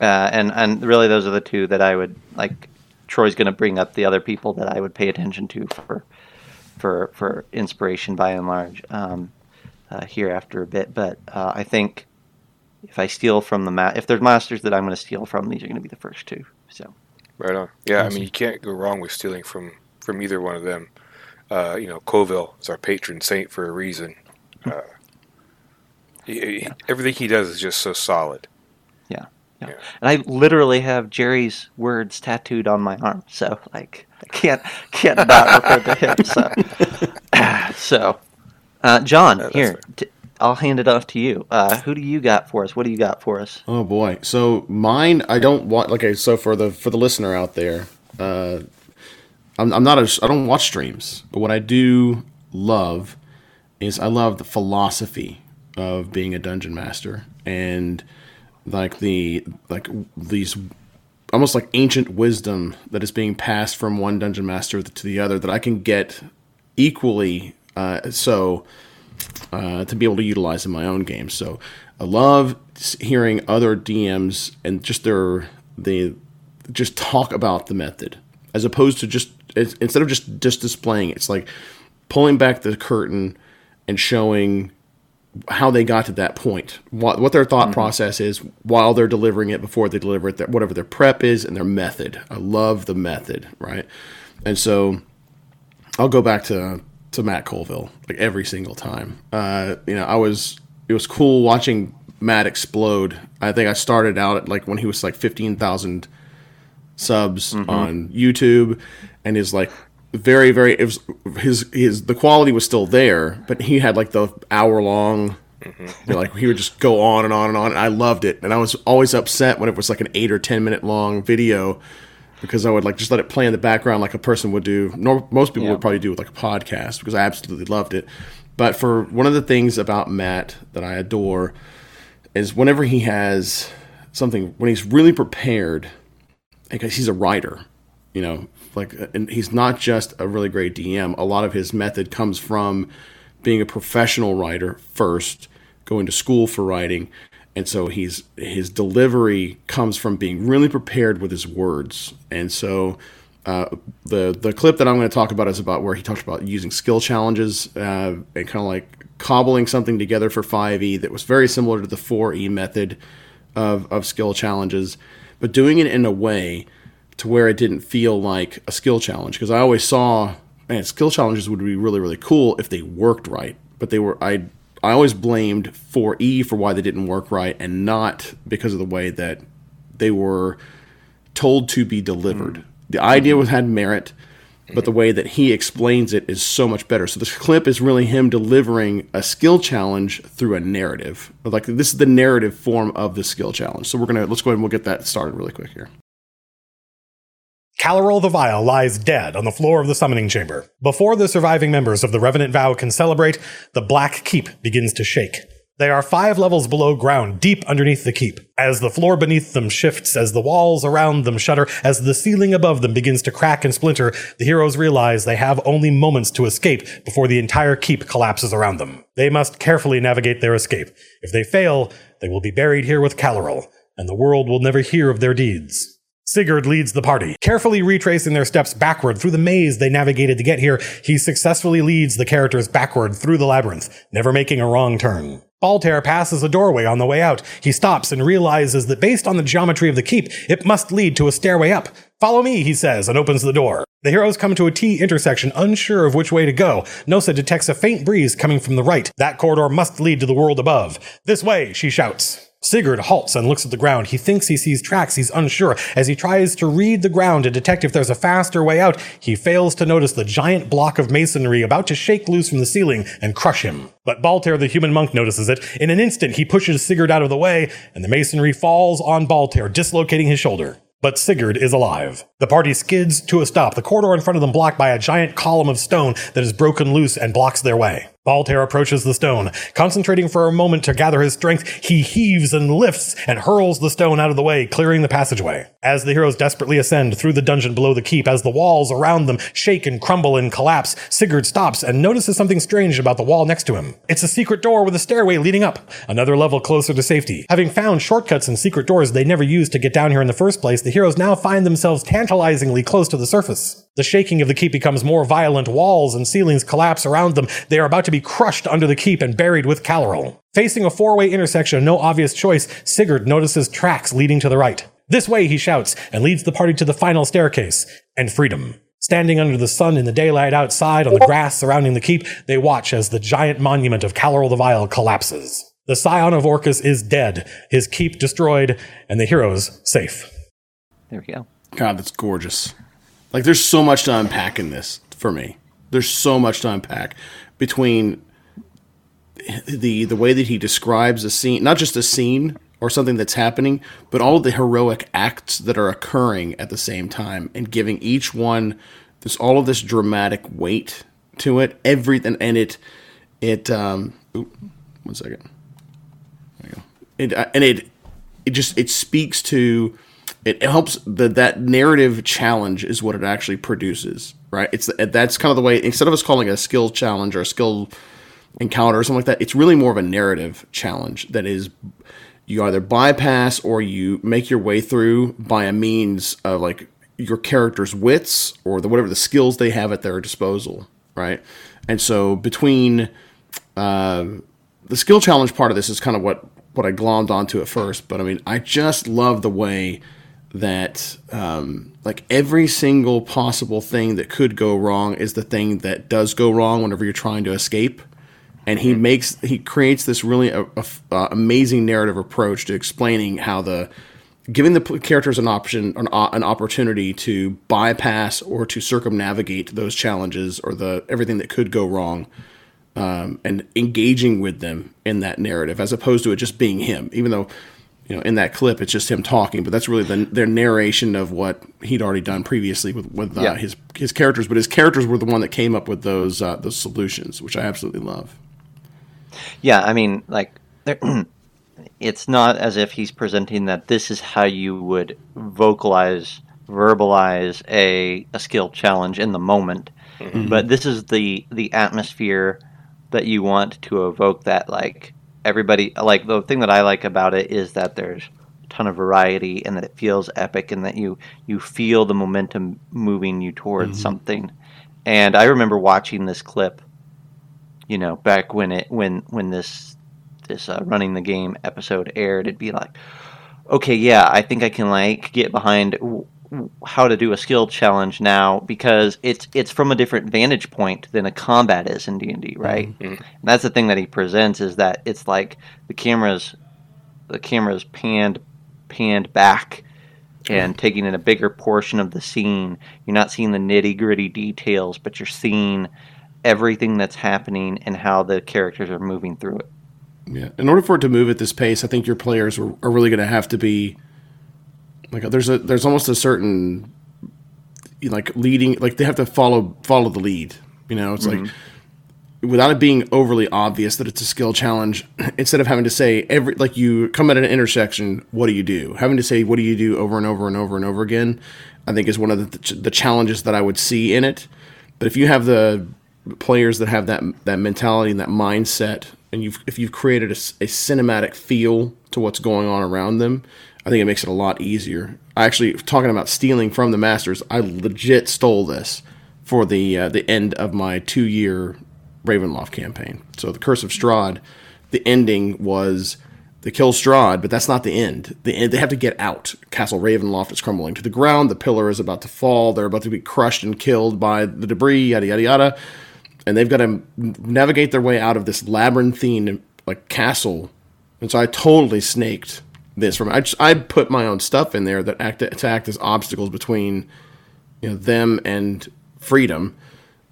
uh, and and really those are the two that I would like. Troy's going to bring up the other people that I would pay attention to for for for inspiration by and large um, uh, here after a bit. But uh, I think if I steal from the ma- if there's masters that I'm going to steal from, these are going to be the first two. So. Right on. Yeah, I mean, you can't go wrong with stealing from, from either one of them. Uh, you know, Colville is our patron saint for a reason. Uh, he, yeah. Everything he does is just so solid. Yeah. Yeah. yeah. And I literally have Jerry's words tattooed on my arm, so like I can't can't not refer to him. So, so uh, John, oh, here. I'll hand it off to you. Uh, who do you got for us? What do you got for us? Oh boy! So mine, I don't watch. Okay, so for the for the listener out there, uh, I'm, I'm not a. I don't watch streams, but what I do love is I love the philosophy of being a dungeon master and like the like these almost like ancient wisdom that is being passed from one dungeon master to the other that I can get equally uh, so. Uh, to be able to utilize in my own game. So I love hearing other D Ms and just their they just talk about the method as opposed to just it's, instead of just just displaying it, it's like pulling back the curtain and showing how they got to that point, what, what their thought mm-hmm. process is while they're delivering it, before they deliver it, that whatever their prep is and their method. I love the method, right? And so I'll go back to to Matt Colville, like every single time. Uh, you know, I was, it was cool watching Matt explode. I think I started out at like when he was like fifteen thousand subs mm-hmm. on YouTube, and is like very, very, it was his, his, the quality was still there, but he had like the hour long, mm-hmm. you know, like he would just go on and on and on. And I loved it. And I was always upset when it was like an eight or ten minute long video, because I would like just let it play in the background like a person would do. Nor- most people yeah. would probably do with like a podcast, because I absolutely loved it. But for one of the things about Matt that I adore is whenever he has something, when he's really prepared, because he's a writer, you know, like, and he's not just a really great D M. A lot of his method comes from being a professional writer first, going to school for writing. And so he's his delivery comes from being really prepared with his words. And so uh, the the clip that I'm going to talk about is about where he talked about using skill challenges uh, and kind of like cobbling something together for five E that was very similar to the four E method of, of skill challenges, but doing it in a way to where it didn't feel like a skill challenge. Because I always saw, man, skill challenges would be really, really cool if they worked right. But they were... I. I always blamed four E for why they didn't work right, and not because of the way that they were told to be delivered. Mm. The idea was had merit, but the way that he explains it is so much better. So this clip is really him delivering a skill challenge through a narrative. Like, this is the narrative form of the skill challenge. So we're gonna let's go ahead and we'll get that started really quick here. Calaril the Vile lies dead on the floor of the summoning chamber. Before the surviving members of the Revenant Vow can celebrate, the Black Keep begins to shake. They are five levels below ground, deep underneath the keep. As the floor beneath them shifts, as the walls around them shudder, as the ceiling above them begins to crack and splinter, the heroes realize they have only moments to escape before the entire keep collapses around them. They must carefully navigate their escape. If they fail, they will be buried here with Calaril, and the world will never hear of their deeds. Sigurd leads the party, carefully retracing their steps backward through the maze they navigated to get here. He successfully leads the characters backward through the labyrinth, never making a wrong turn. Baltair passes a doorway on the way out. He stops and realizes that based on the geometry of the keep, it must lead to a stairway up. Follow me, he says, and opens the door. The heroes come to a T intersection, unsure of which way to go. Nosa detects a faint breeze coming from the right. That corridor must lead to the world above. This way, she shouts. Sigurd halts and looks at the ground. He thinks he sees tracks. He's unsure. As he tries to read the ground and detect if there's a faster way out, he fails to notice the giant block of masonry about to shake loose from the ceiling and crush him. But Baltair, the human monk, notices it. In an instant, he pushes Sigurd out of the way, and the masonry falls on Baltair, dislocating his shoulder. But Sigurd is alive. The party skids to a stop, the corridor in front of them blocked by a giant column of stone that is broken loose and blocks their way. Baltair approaches the stone. Concentrating for a moment to gather his strength, he heaves and lifts and hurls the stone out of the way, clearing the passageway. As the heroes desperately ascend through the dungeon below the keep, as the walls around them shake and crumble and collapse, Sigurd stops and notices something strange about the wall next to him. It's a secret door with a stairway leading up, another level closer to safety. Having found shortcuts and secret doors they never used to get down here in the first place, the heroes now find themselves tantalizingly close to the surface. The shaking of the keep becomes more violent, walls and ceilings collapse around them. They are about to be crushed under the keep and buried with Calaril. Facing a four-way intersection, no obvious choice, Sigurd notices tracks leading to the right. "This way," he shouts, and leads the party to the final staircase, and freedom. Standing under the sun in the daylight outside on the grass surrounding the keep, they watch as the giant monument of Calaril the Vile collapses. The scion of Orcus is dead, his keep destroyed, and the heroes safe. There we go. God, that's gorgeous. Like, there's so much to unpack in this for me. There's so much to unpack between the the way that he describes a scene, not just a scene or something that's happening, but all of the heroic acts that are occurring at the same time and giving each one this all of this dramatic weight to it. Everything and it it um ooh, one second. There you go. It, uh, and it it just it speaks to. It helps that that narrative challenge is what it actually produces, right? It's that's kind of the way, instead of us calling it a skill challenge or a skill encounter or something like that, it's really more of a narrative challenge that is you either bypass or you make your way through by a means of like your character's wits or the whatever the skills they have at their disposal, right? And so between uh, the skill challenge part of this is kind of what, what I glommed onto at first, but I mean, I just love the way that um, like every single possible thing that could go wrong is the thing that does go wrong whenever you're trying to escape. And he makes, he creates this really a, a, uh, amazing narrative approach to explaining how the, giving the characters an option, an, uh, an opportunity to bypass or to circumnavigate those challenges or the, everything that could go wrong um, and engaging with them in that narrative, as opposed to it just being him, even though, you know, in that clip, it's just him talking, but that's really the, their narration of what he'd already done previously with, with uh, yeah. his his characters. But his characters were the one that came up with those uh, those solutions, which I absolutely love. Yeah, I mean, like, it's not as if he's presenting that this is how you would vocalize, verbalize a, a skill challenge in the moment, mm-hmm. but this is the the atmosphere that you want to evoke that, like. Everybody, like, the thing that I like about it is that there's a ton of variety and that it feels epic and that you, you feel the momentum moving you towards mm-hmm. something. And I remember watching this clip, you know, back when it when when this this uh, Running the Game episode aired, it'd be like, okay, yeah, I think I can, like, get behind w- w- how to do a skill challenge now because it's it's from a different vantage point than a combat is in D and D, right? Mm-hmm. And that's the thing that he presents is that it's like the camera's the camera's panned panned back and mm-hmm. taking in a bigger portion of the scene. You're not seeing the nitty-gritty details, but you're seeing everything that's happening and how the characters are moving through it. Yeah. In order for it to move at this pace, I think your players are, are really going to have to be like there's a there's almost a certain like leading like they have to follow follow the lead. You know, it's mm-hmm. like without it being overly obvious that it's a skill challenge, instead of having to say every like you come at an intersection, what do you do? Having to say what do you do over and over and over and over again, I think is one of the the challenges that I would see in it. But if you have the players that have that that mentality and that mindset. And you've, if you've created a, a cinematic feel to what's going on around them, I think it makes it a lot easier. I actually, talking about stealing from the masters, I legit stole this for the uh, the end of my two-year Ravenloft campaign. So the Curse of Strahd, the ending was they kill Strahd, but that's not the end. The end. They have to get out. Castle Ravenloft is crumbling to the ground. The pillar is about to fall. They're about to be crushed and killed by the debris, yada, yada, yada. And they've got to navigate their way out of this labyrinthine like castle, and so I totally snaked this from. I just, I put my own stuff in there that act to act as obstacles between, you know, them and freedom.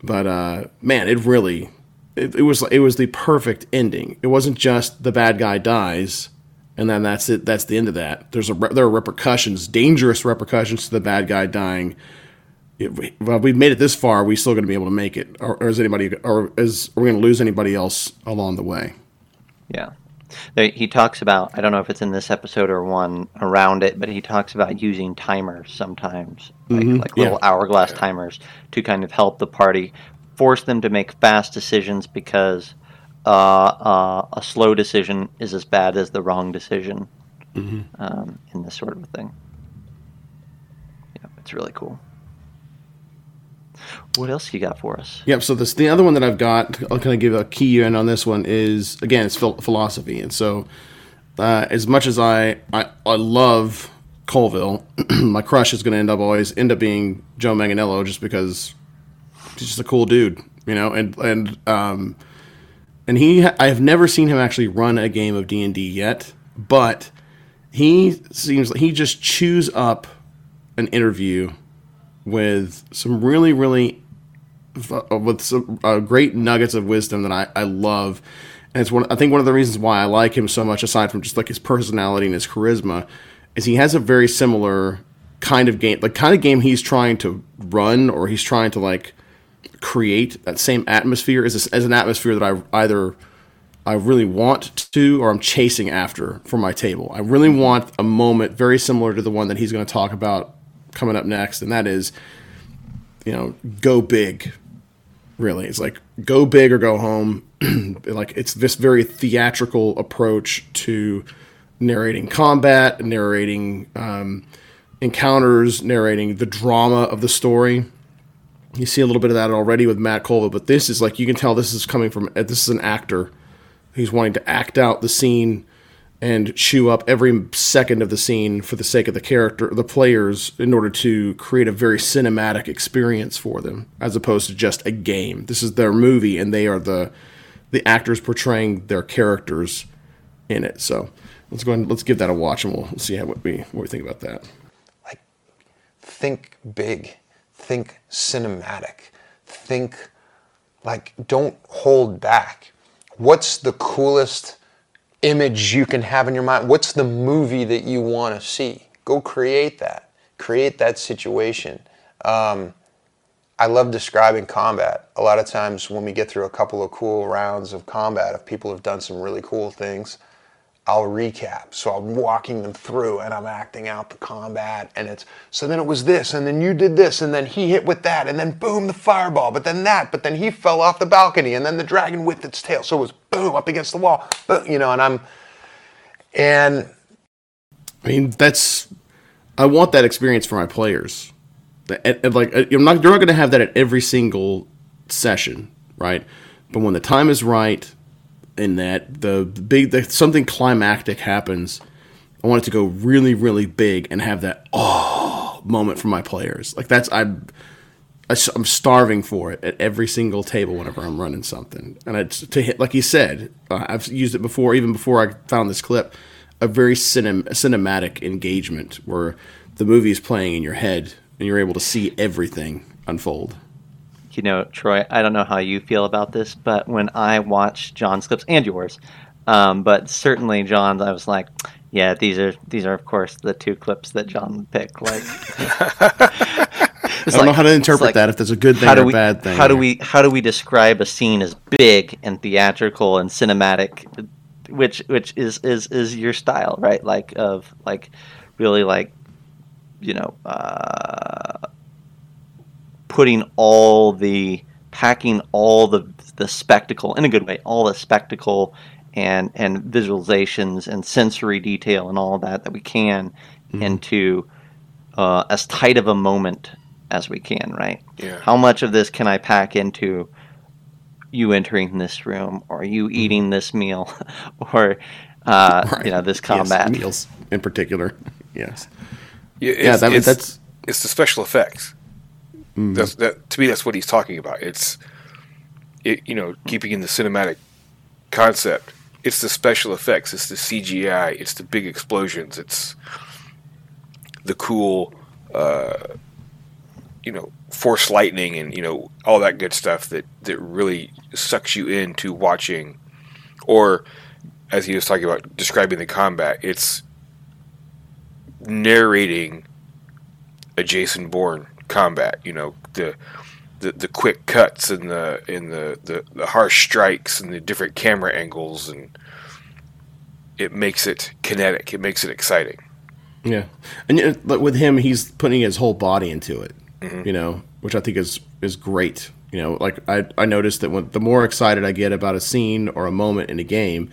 But uh, man, it really it, it was it was the perfect ending. It wasn't just the bad guy dies, and then that's it. That's the end of that. There's a there are repercussions, dangerous repercussions to the bad guy dying. it, well, we've made it this far. Are we still going to be able to make it, or, or is anybody, or is are we going to lose anybody else along the way? Yeah, he talks about, I don't know if it's in this episode or one around it, but he talks about using timers sometimes, like, mm-hmm. like little yeah. hourglass yeah. timers to kind of help the party, force them to make fast decisions, because uh, uh, a slow decision is as bad as the wrong decision, mm-hmm. um, in this sort of thing. Yeah, it's really cool. What else you got for us? Yep. So this, the other one that I've got, I'll kind of give a key in on this one, is, again, it's philosophy. And so uh, as much as I, I, I love Colville, my crush is going to end up always end up being Joe Manganiello, just because he's just a cool dude, you know, and, and, um, and he, I have never seen him actually run a game of D and D yet, but he seems like he just chews up an interview with some really, really, with some uh, great nuggets of wisdom that I, I love, and it's one. I think one of the reasons why I like him so much, aside from just like his personality and his charisma, is he has a very similar kind of game, the kind of game he's trying to run, or he's trying to like create that same atmosphere as as an atmosphere that I either I really want to, or I'm chasing after for my table. I really want a moment very similar to the one that he's going to talk about coming up next, and that is, you know, go big. Really, it's like go big or go home. Like, it's this very theatrical approach to narrating combat, narrating um, encounters, narrating the drama of the story. You see a little bit of that already with Matt Colville, but this is like, you can tell this is coming from, this is an actor who's wanting to act out the scene and chew up every second of the scene for the sake of the character, the players, in order to create a very cinematic experience for them, as opposed to just a game. This is their movie, and they are the the actors portraying their characters in it. So let's go ahead and let's give that a watch, and we'll see how, what we what we think about that. Like, think big, think cinematic, think like, don't hold back. What's the coolest image you can have in your mind? What's the movie that you want to see? Go create that. Create that situation. Um, I love describing combat. A lot of times when we get through a couple of cool rounds of combat, if people have done some really cool things, I'll recap. So I'm walking them through and I'm acting out the combat, and it's, so then it was this, and then you did this, and then he hit with that, and then boom, the fireball, but then that, but then he fell off the balcony, and then the dragon with its tail. So it was boom, up against the wall, boom, you know, and I'm, and. I mean, that's, I want that experience for my players. And, and like, you're not, you're not going to have that at every single session, right? But when the time is right, in that the big the, something climactic happens, I want it to go really, really big and have that oh moment for my players. Like, that's I'm I'm starving for it at every single table whenever I'm running something. And it's to hit, like he said, uh, I've used it before, even before I found this clip, a very cinem- cinematic engagement where the movie is playing in your head and you're able to see everything unfold. You know, Troy, I don't know how you feel about this, but when I watched John's clips and yours, um, but certainly John's, I was like, yeah, these are these are of course the two clips that John would pick. Like, I don't like, know how to interpret like, that if there's a good thing or we, bad thing. How do we how do we describe a scene as big and theatrical and cinematic, which which is is, is your style, right? Like of like really like you know. Uh, putting all the, packing all the the spectacle, in a good way, all the spectacle and and visualizations and sensory detail and all that that we can mm-hmm. into uh, as tight of a moment as we can, right? Yeah. How much of this can I pack into you entering this room, or you eating this meal, or uh, right. you know, this combat? Yes, meals in particular, yes. Yeah, it's, yeah that, it's, that's... It's the special effects. That's, that, to me, that's what he's talking about. It's, it, you know, keeping in the cinematic concept. It's the special effects. It's the C G I. It's the big explosions. It's the cool, uh, you know, force lightning and, you know, all that good stuff that, that really sucks you into watching. Or, as he was talking about, describing the combat, it's narrating a Jason Bourne combat. You know, the the, the quick cuts and the in the, the, the harsh strikes and the different camera angles, and it makes it kinetic. It makes it exciting. Yeah, and with him, he's putting his whole body into it. Mm-hmm. You know, which I think is is great. You know, like I I noticed that when the more excited I get about a scene or a moment in a game,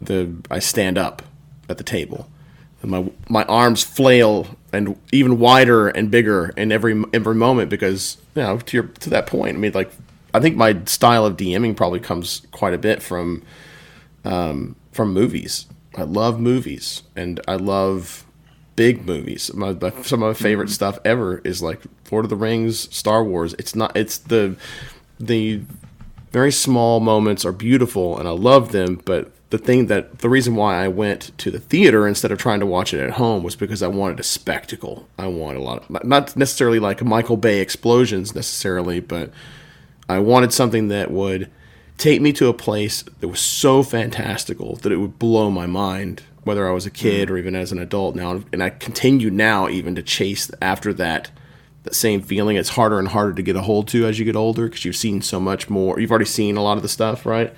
the I stand up at the table. And my my arms flail and even wider and bigger in every every moment because, you know, to your to that point, I mean, like, I think my style of DMing probably comes quite a bit from um, from movies. I love movies, and I love big movies. My, my, some of my favorite mm-hmm. stuff ever is like Lord of the Rings, Star Wars. It's not. It's the the very small moments are beautiful, and I love them, but the thing that the reason why I went to the theater instead of trying to watch it at home was because I wanted a spectacle. I wanted a lot of, not necessarily like Michael Bay explosions necessarily, but I wanted something that would take me to a place that was so fantastical that it would blow my mind, whether I was a kid or even as an adult now. And I continue now even to chase after that, that same feeling. It's harder and harder to get a hold to as you get older because you've seen so much more. You've already seen a lot of the stuff, right?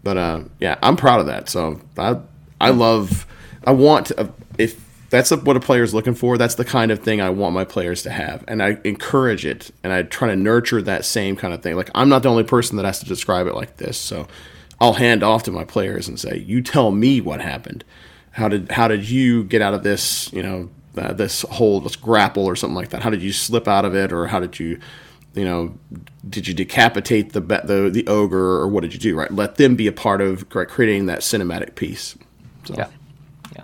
But uh, yeah, I'm proud of that. So I I love, I want, to, uh, if that's what a player's looking for, that's the kind of thing I want my players to have. And I encourage it. And I try to nurture that same kind of thing. Like, I'm not the only person that has to describe it like this. So I'll hand off to my players and say, you tell me what happened. How did how did you get out of this, you know, uh, this whole this grapple or something like that? How did you slip out of it? Or how did you... You know, did you decapitate the, the the ogre, or what did you do? Right, let them be a part of creating that cinematic piece. So. Yeah, yeah.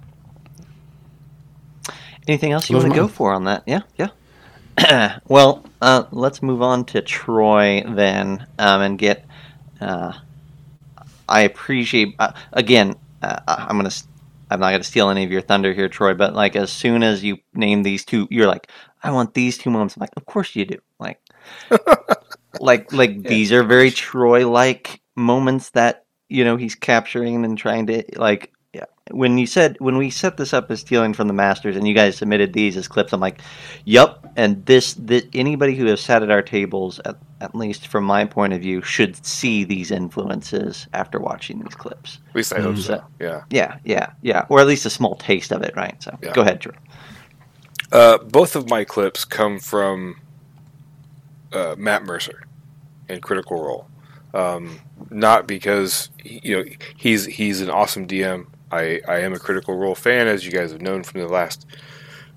Anything else you want to go for on that? Yeah, yeah. Well, uh, let's move on to Troy then, um, and get. Uh, I appreciate uh, again. Uh, I'm gonna. I'm not gonna steal any of your thunder here, Troy. But like, as soon as you name these two, you're like, I want these two moments. I'm like, of course you do. Like. like like yeah. These are very Troy-like moments that, you know, he's capturing and trying to, like, yeah. When you said, when we set this up as stealing from the masters and you guys submitted these as clips, I'm like, yep. And this, this anybody who has sat at our tables, at, at least from my point of view, should see these influences after watching these clips. At least I hope so. so. Yeah. Yeah, yeah, yeah. Or at least a small taste of it, right? So yeah. Go ahead, Drew. Uh, both of my clips come from Uh, Matt Mercer in Critical Role, um, not because he, you know he's he's an awesome D M. I, I am a Critical Role fan, as you guys have known from the last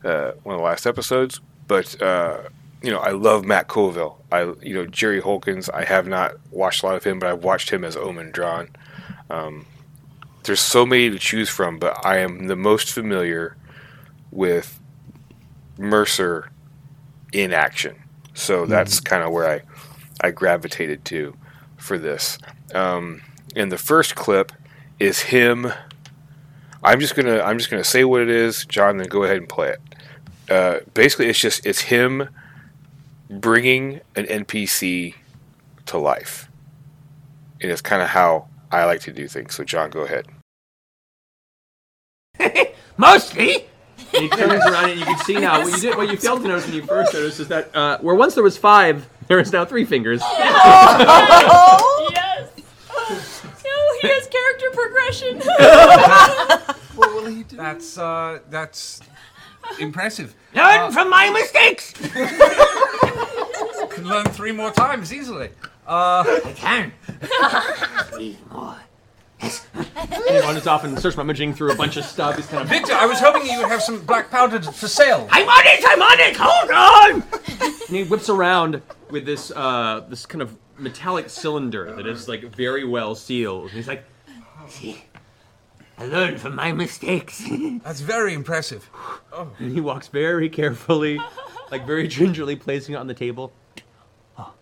uh, one of the last episodes. But uh, you know I love Matt Colville. I you know Jerry Holkins. I have not watched a lot of him, but I've watched him as Omen Drawn. Um, there's so many to choose from, but I am the most familiar with Mercer in action. So that's kind of where I, I gravitated to for this. Um, and the first clip is him. I'm just gonna I'm just gonna say what it is, John. Then go ahead and play it. Uh, basically, it's just it's him bringing an N P C to life, and it's kind of how I like to do things. So, John, go ahead. Mostly. And he turns around, and you can see now what you did. What you failed to notice when you first noticed is that uh, where once there was five, there is now three fingers. Oh, yes. No, he has character progression. What will he do? That's uh, that's impressive. Learn uh, from my mistakes. You can learn three more times easily. Uh, I can. Three more. He wanders off and search rummaging through a bunch of stuff. He's kind of Victor, I was hoping you would have some black powder for sale. I'm on it! I'm on it! Hold on! And he whips around with this uh, this kind of metallic cylinder that is like very well sealed. And he's like, see, I learned from my mistakes. That's very impressive. Oh. And he walks very carefully, like very gingerly, placing it on the table. Oh,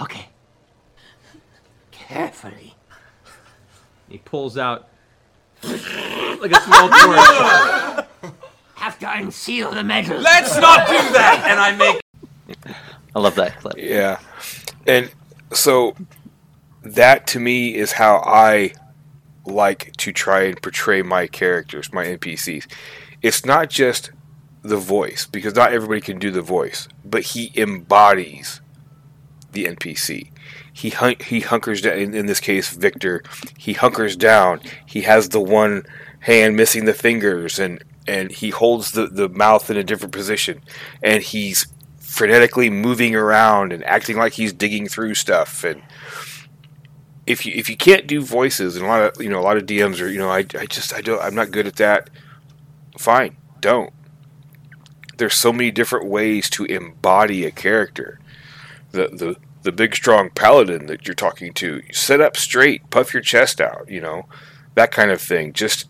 okay. Carefully. He pulls out like a small torch. Have to unseal the metal. Let's not do that! And I make... I love that clip. Yeah. And so that, to me, is how I like to try and portray my characters, my N P Cs. It's not just the voice, because not everybody can do the voice, but he embodies the N P C. He hun- he hunkers down, in, in this case, Victor, he hunkers down, he has the one hand missing the fingers, and, and he holds the, the mouth in a different position, and he's frenetically moving around and acting like he's digging through stuff. And if you if you can't do voices, and a lot of you know a lot of D Ms are, you know, I, I just I don't I'm not good at that, fine, don't. There's so many different ways to embody a character. The the the big strong paladin that you're talking to, sit up straight, puff your chest out, you know, that kind of thing. Just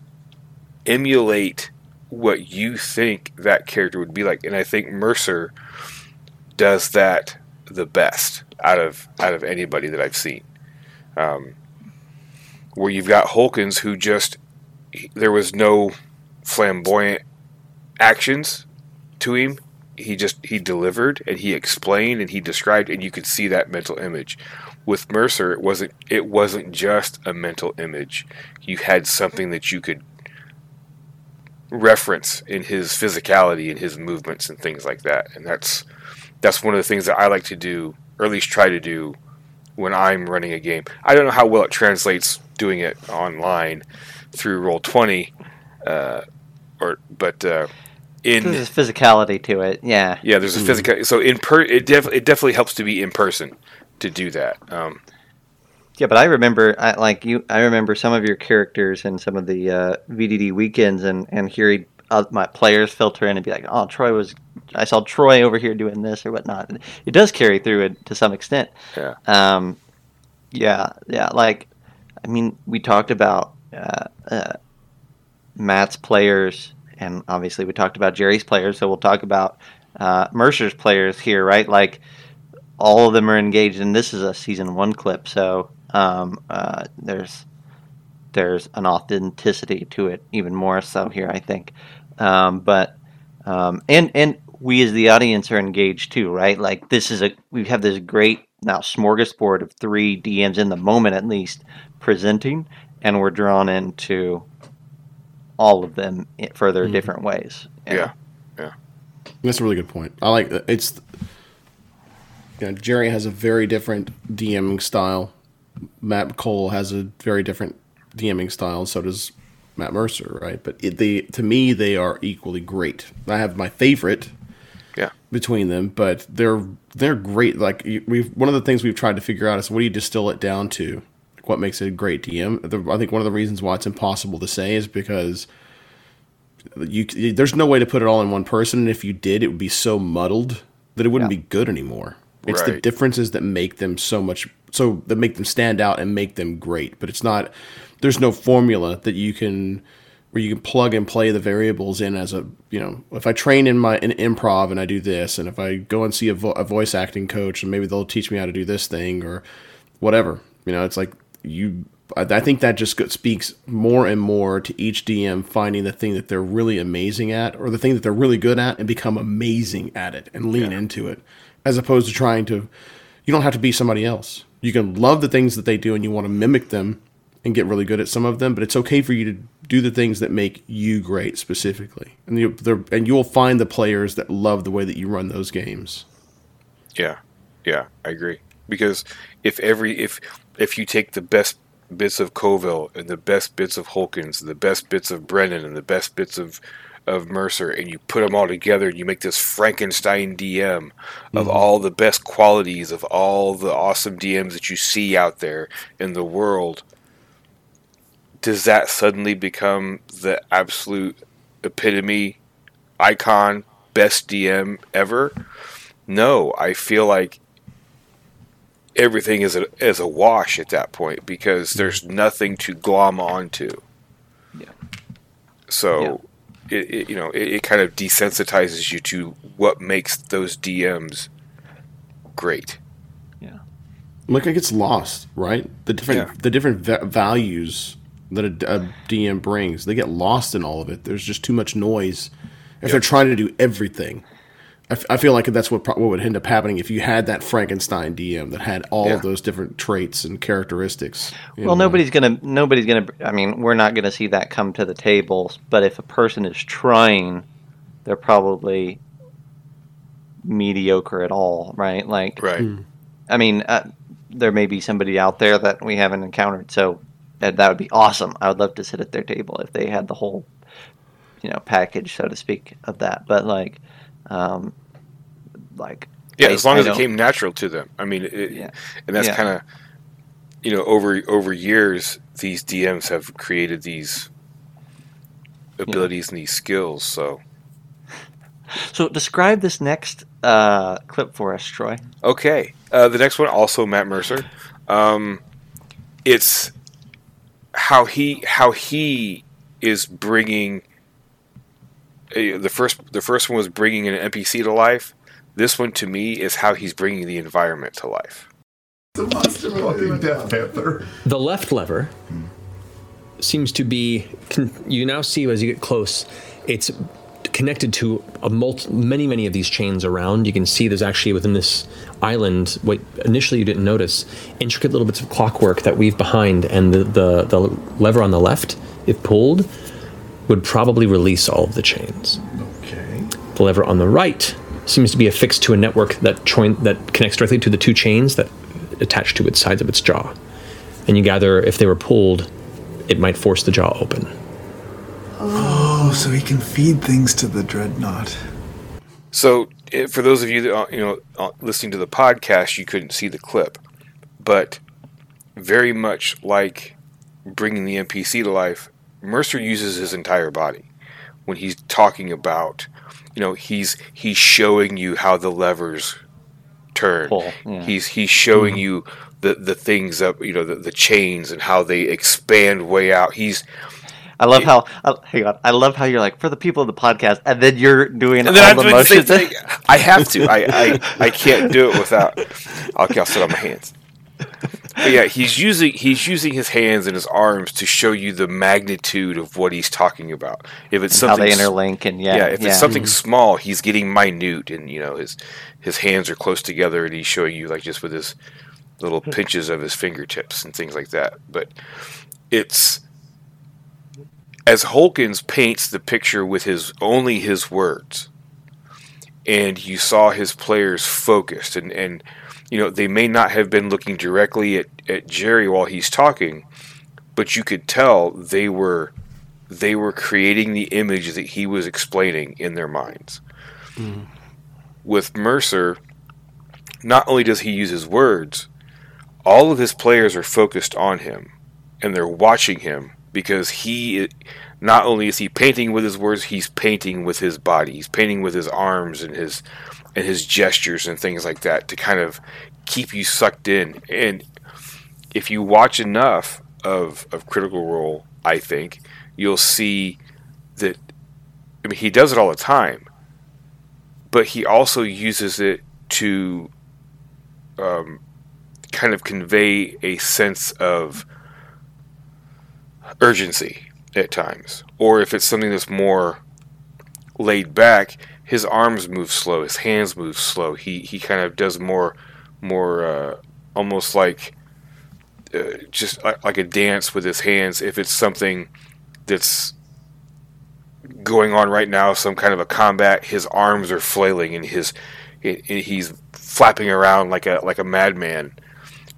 emulate what you think that character would be like, and I think Mercer does that the best out of out of anybody that I've seen. Um, where you've got Holkins, who just there was no flamboyant actions to him. He just he delivered, and he explained, and he described, and you could see that mental image. With Mercer, it wasn't it wasn't just a mental image. You had something that you could reference in his physicality and his movements and things like that. And that's that's one of the things that I like to do, or at least try to do, when I'm running a game. I don't know how well it translates doing it online through Roll twenty, uh, or but uh, in there's a physicality to it, yeah. Yeah, there's a physical. So in per, it def, it definitely helps to be in person to do that. Um, yeah, but I remember, I, like you, I remember some of your characters and some of the uh, V D D weekends, and and hearing uh, my players filter in and be like, oh, Troy was, I saw Troy over here doing this or whatnot. It does carry through it to some extent. Yeah. Um, yeah. Yeah. Like, I mean, we talked about uh, uh, Matt's players, and obviously we talked about Jerry's players. So we'll talk about uh, Mercer's players here, right? Like, all of them are engaged, and this is a season one clip. So um, uh, there's there's an authenticity to it even more so here, I think. Um, but um, and and. We as the audience are engaged too, right? Like, this is a, we have this great now smorgasbord of three D Ms in the moment, at least, presenting, and we're drawn into all of them further mm-hmm. different ways. Yeah. Yeah. Yeah. That's a really good point. I like that. It's, you know, Jerry has a very different DMing style. Matt Cole has a very different DMing style. So does Matt Mercer, right? But it, they, to me, they are equally great. I have my favorite, yeah, between them, but they're they're great. Like, we, one of the things we've tried to figure out is, what do you distill it down to? What makes it a great D M? The, I think one of the reasons why it's impossible to say is because you, you there's no way to put it all in one person, and if you did, it would be so muddled that it wouldn't yeah. be good anymore. It's right. The differences that make them so much, so that make them stand out and make them great. But it's not, there's no formula that you can, where you can plug and play the variables in as a, you know, if I train in my in improv and I do this, and if I go and see a, vo- a voice acting coach and maybe they'll teach me how to do this thing or whatever, you know, it's like you, I, I think that just speaks more and more to each D M finding the thing that they're really amazing at, or the thing that they're really good at, and become amazing at it and lean yeah. into it, as opposed to trying to, you don't have to be somebody else. You can love the things that they do and you want to mimic them and get really good at some of them, but it's okay for you to do the things that make you great specifically. And you and you'll find the players that love the way that you run those games. Yeah. Yeah, I agree. Because if every if if you take the best bits of Colville and the best bits of Holkins and the best bits of Brennan and the best bits of of Mercer, and you put them all together and you make this Frankenstein D M of mm-hmm. all the best qualities of all the awesome D Ms that you see out there in the world, does that suddenly become the absolute epitome, icon, best D M ever? No, I feel like everything is a, is a wash at that point, because there's nothing to glom onto. Yeah. So, yeah. It, it, you know, it, it kind of desensitizes you to what makes those D Ms great. Yeah. Like, it gets lost, right? The different yeah. the different va- values that a, a D M brings, they get lost in all of it. There's just too much noise if yep. they're trying to do everything. I, f- I feel like that's what, pro- what would end up happening if you had that Frankenstein D M that had all yeah. of those different traits and characteristics. Well, know. nobody's gonna nobody's gonna. I mean, we're not gonna see that come to the tables. But if a person is trying they're probably mediocre at all, right? Like, right. Mm. I mean, uh, there may be somebody out there that we haven't encountered, so that, that would be awesome. I would love to sit at their table if they had the whole, you know, package, so to speak, of that. But like, um, like, yeah, I, as long I as it came natural to them. I mean, it, yeah. and that's yeah. kind of, you know, over over years, these D Ms have created these abilities yeah. and these skills. So, so describe this next uh, clip for us, Troy. Okay, uh, the next one also Matt Mercer. Um, it's how he how he is bringing uh, the first the first one was bringing an N P C to life. This one to me is how he's bringing the environment to life. The monster fucking Death Panther. The left lever hmm. seems to be. Con- you now see as you get close, it's connected to a multi- many, many of these chains around. You can see there's actually within this island what initially you didn't notice, intricate little bits of clockwork that weave behind, and the, the, the lever on the left, if pulled, would probably release all of the chains. Okay. The lever on the right seems to be affixed to a network that cho- that connects directly to the two chains that attach to its sides of its jaw. And you gather, if they were pulled, it might force the jaw open. Oh, so he can feed things to the dreadnought. So, for those of you that are, you know, listening to the podcast, you couldn't see the clip, but very much like bringing the N P C to life, Mercer uses his entire body when he's talking about, you know, he's he's showing you how the levers turn. Cool. Yeah. He's he's showing mm-hmm. you the the things that, you know, the, the chains and how they expand way out. He's. I love how uh, hang on. I love how you're like, for the people of the podcast, and then you're doing all the motions. Say, I have to. I, I I can't do it without. I'll, I'll sit on my hands. But yeah, he's using he's using his hands and his arms to show you the magnitude of what he's talking about. If it's and something how they interlink, and yeah, yeah if yeah. it's something mm-hmm. small, he's getting minute, and you know his his hands are close together, and he's showing you like just with his little pinches of his fingertips and things like that. But it's. As Holkins paints the picture with his only his words, and you saw his players focused, and, and you know they may not have been looking directly at, at Jerry while he's talking, but you could tell they were they were creating the image that he was explaining in their minds. Mm. With Mercer, not only does he use his words, all of his players are focused on him, and they're watching him. Because he, not only is he painting with his words, he's painting with his body. He's painting with his arms and his and his gestures and things like that to kind of keep you sucked in. And if you watch enough of, of Critical Role, I think, you'll see that, I mean, he does it all the time. But he also uses it to um, kind of convey a sense of urgency at times, or if it's something that's more laid back, his arms move slow, his hands move slow. He he kind of does more, more uh, almost like uh, just like, like a dance with his hands. If it's something that's going on right now, some kind of a combat, his arms are flailing and his and he's flapping around like a like a madman,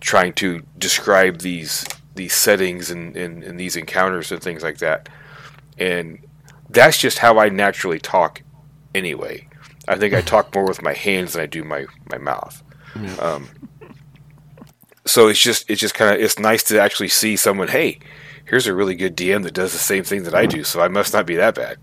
trying to describe these. these settings and, and, and these encounters and things like that. And that's just how I naturally talk anyway. I think I talk more with my hands than I do my, my mouth. Mm. Um, so it's just, it's just kind of, it's nice to actually see someone, hey, here's a really good D M that does the same thing that I do. So I must not be that bad.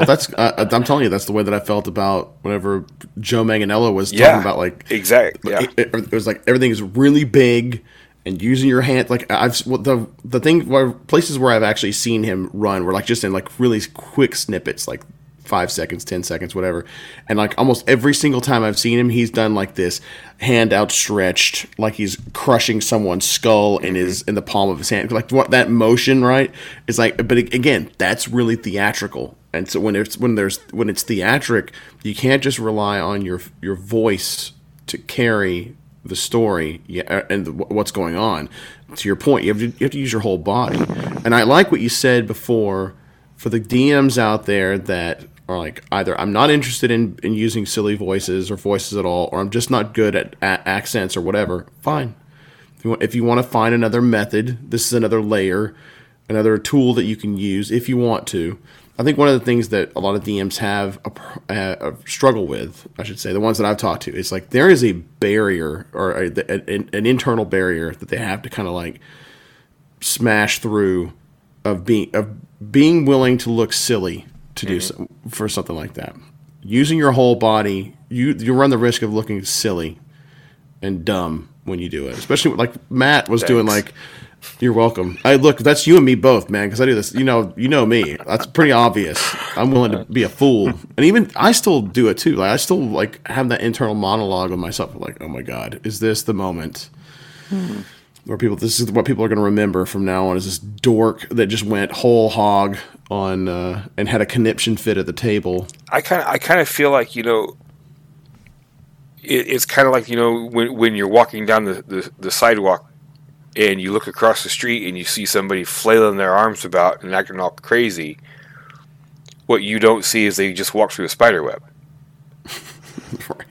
Well, that's, uh, I'm telling you, that's the way that I felt about whenever Joe Manganiello was talking yeah, about like, exactly. Yeah. It, it, it was like, everything is really big. And using your hand, like I've well, the the thing, where, places where I've actually seen him run were like just in like really quick snippets, like five seconds, ten seconds, whatever. And like almost every single time I've seen him, he's done like this hand outstretched, like he's crushing someone's skull in his in the palm of his hand, like what that motion, right? It's like, but again, that's really theatrical. And so when it's when there's when it's theatric, you can't just rely on your your voice to carry the story and what's going on. To your point, you have to, you have to use your whole body. And I like what you said before for the D Ms out there that Or like either I'm not interested in, in using silly voices or voices at all, or I'm just not good at, at accents or whatever, fine. If you, want, if you want to find another method, this is another layer, another tool that you can use if you want to. I think one of the things that a lot of D Ms have a, a, a struggle with, I should say, the ones that I've talked to, is like there is a barrier or a, a, an internal barrier that they have to kind of like smash through of being of being willing to look silly to mm-hmm. do so, for something like that. Using your whole body, you you run the risk of looking silly and dumb when you do it, especially like Matt was Thanks. doing like. You're welcome. I look, that's you and me both, man, because I do this. You know, you know me. That's pretty obvious. I'm willing to be a fool. And even I still do it too. Like I still like have that internal monologue with myself. Like, oh my God, is this the moment hmm. where people, this is what people are going to remember from now on, is this dork that just went whole hog on uh, and had a conniption fit at the table. I kind of, I kind of feel like, you know, it, it's kind of like, you know, when, when you're walking down the, the, the sidewalk, and you look across the street and you see somebody flailing their arms about and acting all crazy, what you don't see is they just walk through a spider web. Right.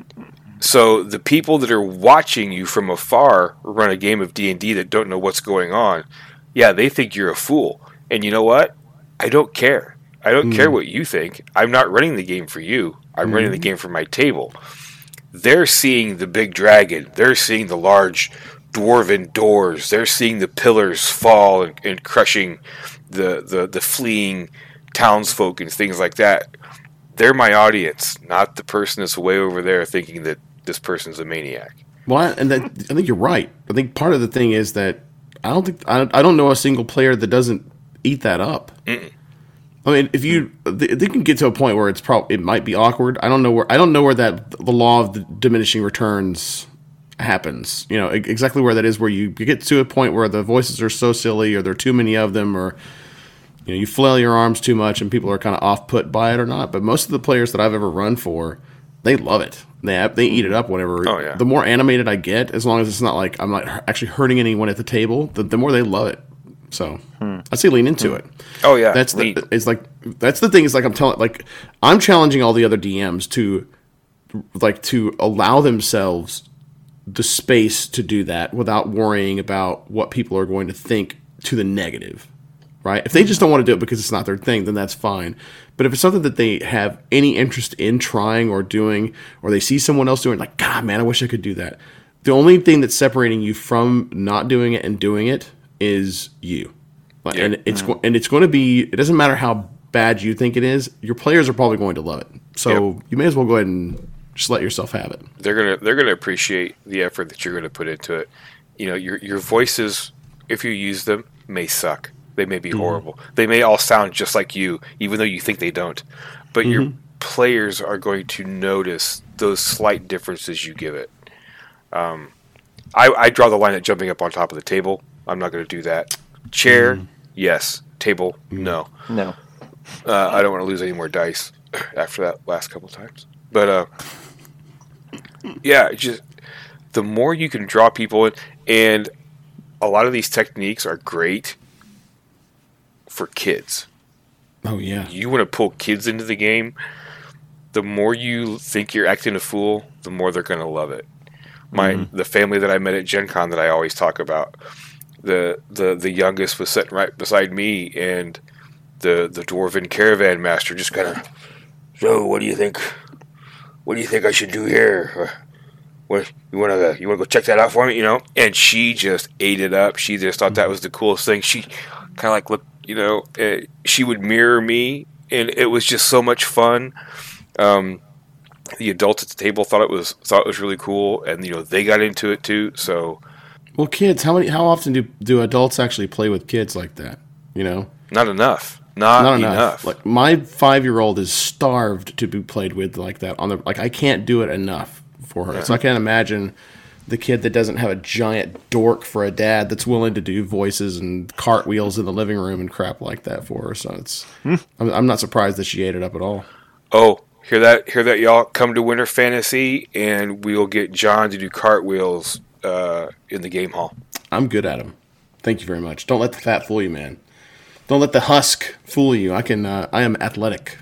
So the people that are watching you from afar run a game of D and D that don't know what's going on, yeah, they think you're a fool. And you know what? I don't care. I don't mm. care what you think. I'm not running the game for you. I'm mm. running the game for my table. They're seeing the big dragon. They're seeing the large dwarven doors. They're seeing the pillars fall and, and crushing the, the, the fleeing townsfolk and things like that. They're my audience, not the person that's way over there thinking that this person's a maniac. Well, and that, I think you're right. I think part of the thing is that I don't think I, I don't know a single player that doesn't eat that up. Mm-mm. I mean, if you they, they can get to a point where it's probably it might be awkward. I don't know where I don't know where that the law of the diminishing returns happens, you know, exactly where that is, where you, you get to a point where the voices are so silly or there are too many of them, or you know, you flail your arms too much and people are kind of off put by it or not. But most of the players that I've ever run for, they love it. They they eat it up whenever. Oh, yeah. The more animated I get, as long as it's not like I'm not actually hurting anyone at the table, the, the more they love it. So hmm. I say lean into hmm. it. Oh yeah, that's the, it's like that's the thing. It's like I'm telling like I'm challenging all the other D Ms to like to allow themselves the space to do that without worrying about what people are going to think to the negative, right? If they just don't want to do it because it's not their thing, then that's fine. But if it's something that they have any interest in trying or doing, or they see someone else doing it, like, God, man, I wish I could do that. The only thing that's separating you from not doing it and doing it is you. Yeah. And it's go- and it's going to be, it doesn't matter how bad you think it is, your players are probably going to love it. So yep. you may as well go ahead and just let yourself have it. They're gonna they're gonna appreciate the effort that you're gonna put into it. You know, your your voices, if you use them, may suck. They may be mm-hmm. horrible. They may all sound just like you, even though you think they don't. But mm-hmm. your players are going to notice those slight differences you give it. Um, I, I draw the line at jumping up on top of the table. I'm not gonna do that. Chair, mm-hmm. yes. Table, mm-hmm. no. No. Uh, I don't want to lose any more dice after that last couple times. But uh. Yeah, just the more you can draw people in, and a lot of these techniques are great for kids. Oh, yeah. You want to pull kids into the game, the more you think you're acting a fool, the more they're going to love it. My mm-hmm. The family that I met at Gen Con that I always talk about, the the, the youngest was sitting right beside me, and the, the Dwarven Caravan Master just kind of, so what do you think? What do you think I should do here? What you want to you want to go check that out for me? You know, and she just ate it up. She just thought that was the coolest thing. She kind of like looked, you know, uh, she would mirror me, and it was just so much fun. Um, the adults at the table thought it was thought it was really cool, and you know they got into it too. So, well, kids, how many how often do do adults actually play with kids like that? You know, not enough. Not, Not enough. enough. Like my five-year-old is starved to be played with like that. On the like, I can't do it enough for her. Yeah. So I can't imagine the kid that doesn't have a giant dork for a dad that's willing to do voices and cartwheels in the living room and crap like that for her. So it's, hmm. I'm, I'm not surprised that she ate it up at all. Oh, hear that? Hear that, y'all? Come to Winter Fantasy, and we'll get John to do cartwheels uh, in the game hall. I'm good at them. Thank you very much. Don't let the fat fool you, man. Don't let the husk fool you. I can. Uh, I am athletic.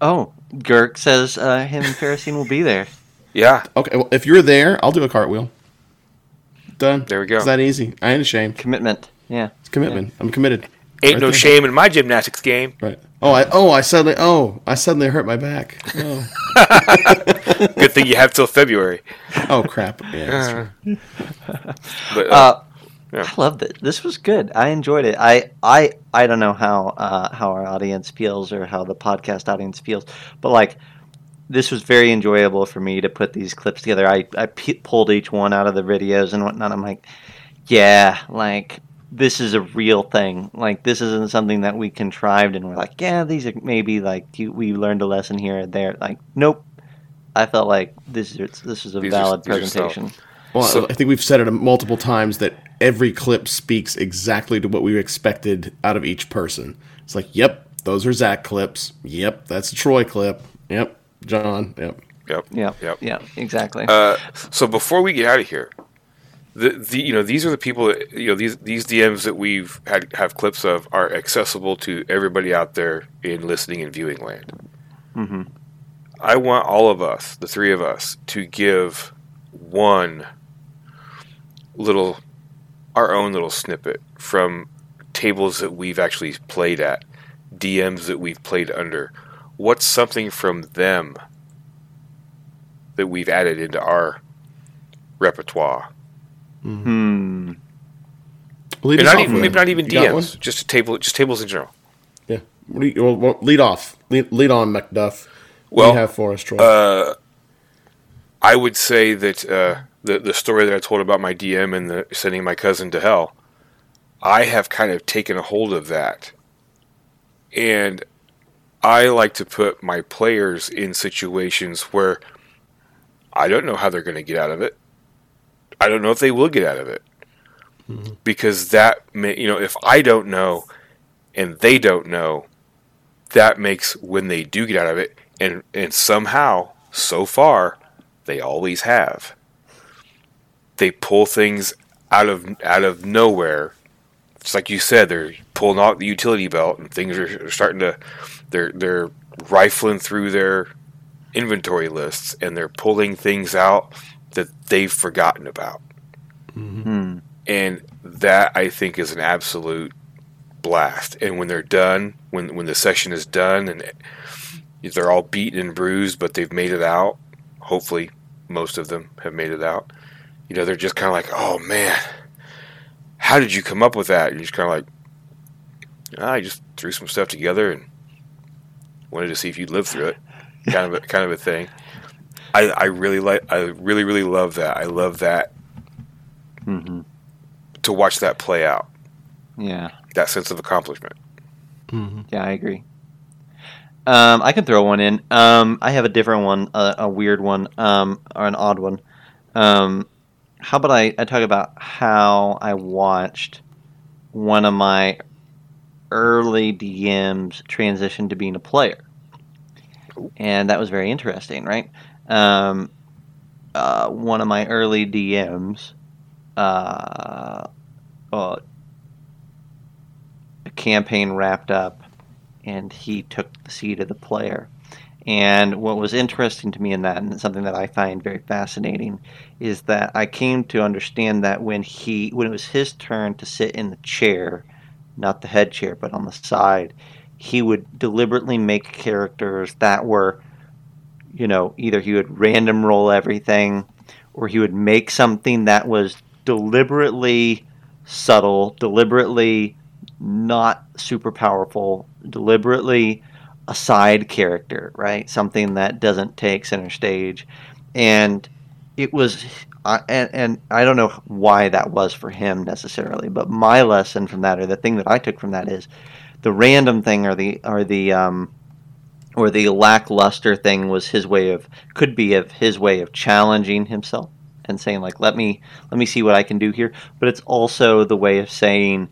Oh, Gurk says uh, him and Pharisine will be there. Yeah. Okay, well, if you're there, I'll do a cartwheel. Done. There we go. It's that easy. I ain't ashamed. Commitment. Yeah. It's commitment. Yeah. I'm committed. Ain't right no there. Shame in my gymnastics game. Right. Oh, I oh I suddenly oh I suddenly hurt my back. Oh. Good thing you have till February. Oh crap! Yeah. That's true. But, uh, uh, yeah. I loved it. This was good. I enjoyed it. I I, I don't know how uh, how our audience feels or how the podcast audience feels, but like this was very enjoyable for me to put these clips together. I I p- pulled each one out of the videos and whatnot. I'm like, yeah, like. This is a real thing. Like, this isn't something that we contrived and we're like, yeah, these are maybe like you, we learned a lesson here or there. Like, nope. I felt like this is this is a these valid are, presentation. Well, so, I think we've said it multiple times that every clip speaks exactly to what we expected out of each person. It's like, yep, those are Zach clips. Yep, that's a Troy clip. Yep, John. Yep. Yep. Yep. Yep. Yep. Exactly. Uh, so before we get out of here. The, the you know these are the people that you know these these D Ms that we've had have clips of are accessible to everybody out there in listening and viewing land. Mm-hmm. I want all of us, the three of us, to give one little our own little snippet from tables that we've actually played at, D Ms that we've played under. What's something from them that we've added into our repertoire? Hmm. Lead not, off, even, maybe not even D Ms, just table, just tables in general. Yeah. Lead off. Lead, lead on, McDuff. Well, what do you have for us, Troy? Uh, I would say that uh, the the story that I told about my D M and the, sending my cousin to hell, I have kind of taken a hold of that, and I like to put my players in situations where I don't know how they're going to get out of it. I don't know if they will get out of it, mm-hmm. because that, may, you know, if I don't know and they don't know, that makes when they do get out of it, and, and somehow, so far, they always have. They pull things out of out of nowhere. It's like you said, they're pulling out the utility belt, and things are starting to, they're they're rifling through their inventory lists, and they're pulling things out that they've forgotten about. Mm-hmm. And that, I think, is an absolute blast. And when they're done, when when the session is done, and it, they're all beaten and bruised, but they've made it out, hopefully most of them have made it out, you know, they're just kind of like, oh, man, how did you come up with that? And you're just kind of like, oh, I just threw some stuff together and wanted to see if you'd live through it, kind of a, kind of a thing. I, I really like. I really, really love that. I love that mm-hmm. to watch that play out. Yeah, that sense of accomplishment. Mm-hmm. Yeah, I agree. Um, I can throw one in. Um, I have a different one, a, a weird one, um, or an odd one. Um, how about I, I talk about how I watched one of my early D Ms transition to being a player, and that was very interesting, right? Um, uh, one of my early D Ms, uh, uh, a campaign wrapped up, and he took the seat of the player. And what was interesting to me in that, and something that I find very fascinating, is that I came to understand that when he, when it was his turn to sit in the chair, not the head chair, but on the side, he would deliberately make characters that were, you know, either he would random roll everything, or he would make something that was deliberately subtle, deliberately not super powerful, deliberately a side character, right? Something that doesn't take center stage. And it was, uh, and, and I don't know why that was for him necessarily, but my lesson from that, or the thing that I took from that, is the random thing or the, or the, um, or the lackluster thing was his way of, could be of his way of challenging himself and saying, like, let me let me see what I can do here. But it's also the way of saying,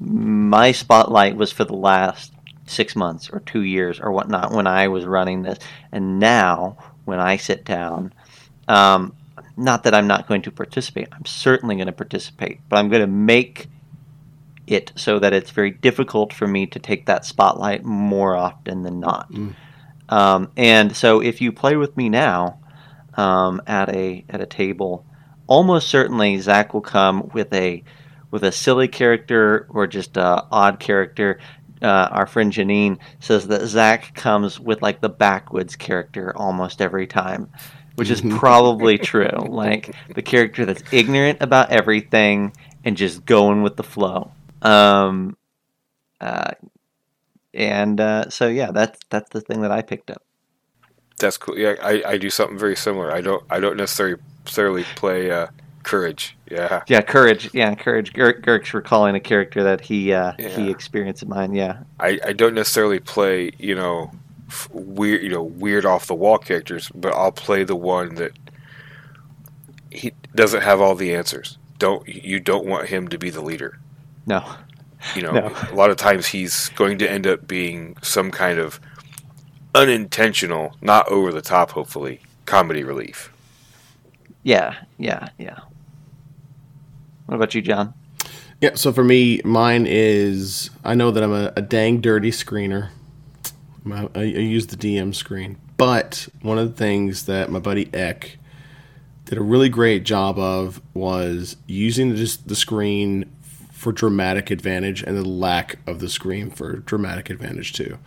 my spotlight was for the last six months or two years or whatnot when I was running this. And now when I sit down, um, not that I'm not going to participate. I'm certainly going to participate, but I'm going to make it so that it's very difficult for me to take that spotlight more often than not. Mm. Um, and so if you play with me now um, at a at a table, almost certainly Zach will come with a with a silly character or just a odd character. Uh, our friend Janine says that Zach comes with like the backwoods character almost every time, which is probably true. Like the character that's ignorant about everything and just going with the flow. Um, uh, and uh, so yeah, that's that's the thing that I picked up. That's cool. Yeah, I, I do something very similar. I don't I don't necessarily necessarily play uh, courage. Yeah. Yeah, courage. Yeah, courage. Gurk, Gurk's recalling a character that he uh, yeah. he experienced in mine. Yeah. I, I don't necessarily play you know weird you know weird off the wall characters, but I'll play the one that he doesn't have all the answers. Don't you don't want him to be the leader. No. You know, no. A lot of times he's going to end up being some kind of unintentional, not over the top, hopefully, comedy relief. Yeah, yeah, yeah. What about you, John? Yeah, so for me, mine is, I know that I'm a, a dang dirty screener. I, I use the D M screen. But one of the things that my buddy Eck did a really great job of was using just the screen for dramatic advantage and the lack of the screen for dramatic advantage too.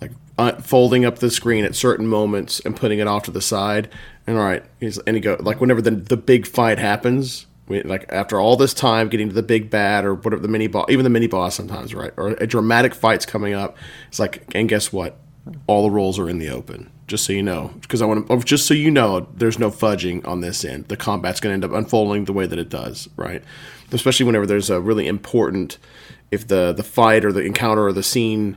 Like uh, folding up the screen at certain moments and putting it off to the side. And all right, and he go like whenever the the big fight happens, we, like after all this time getting to the big bad or whatever the mini boss, even the mini boss sometimes, right? Or a dramatic fight's coming up. It's like, and guess what? All the rolls are in the open. Just so you know, because I want to. Just so you know, there's no fudging on this end. The combat's going to end up unfolding the way that it does, right? Especially whenever there's a really important, if the the fight or the encounter or the scene,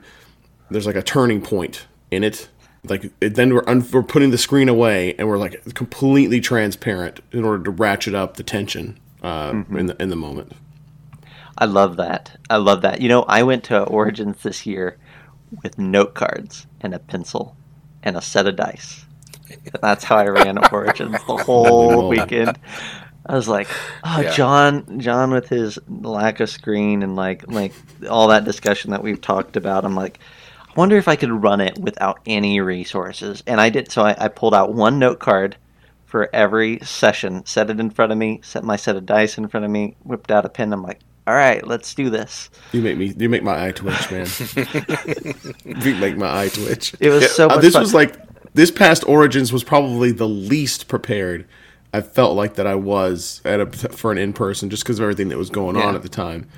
there's like a turning point in it. Like it, then we're un- we're putting the screen away and we're like completely transparent in order to ratchet up the tension uh, mm-hmm. in the in the moment. I love that. I love that. You know, I went to Origins this year with note cards and a pencil. And a set of dice. That's how I ran Origins the whole weekend. I was like, "Oh, yeah. John, John, with his lack of screen and like, like all that discussion that we've talked about." I'm like, "I wonder if I could run it without any resources." And I did. So I, I pulled out one note card for every session, set it in front of me, set my set of dice in front of me, whipped out a pen. I'm like, "All right, let's do this." You make me, you make my eye twitch, man. You make my eye twitch. It was so much uh, this fun. was like, this past Origins was probably the least prepared I felt like that I was at a, for an in-person, just because of everything that was going yeah. on at the time.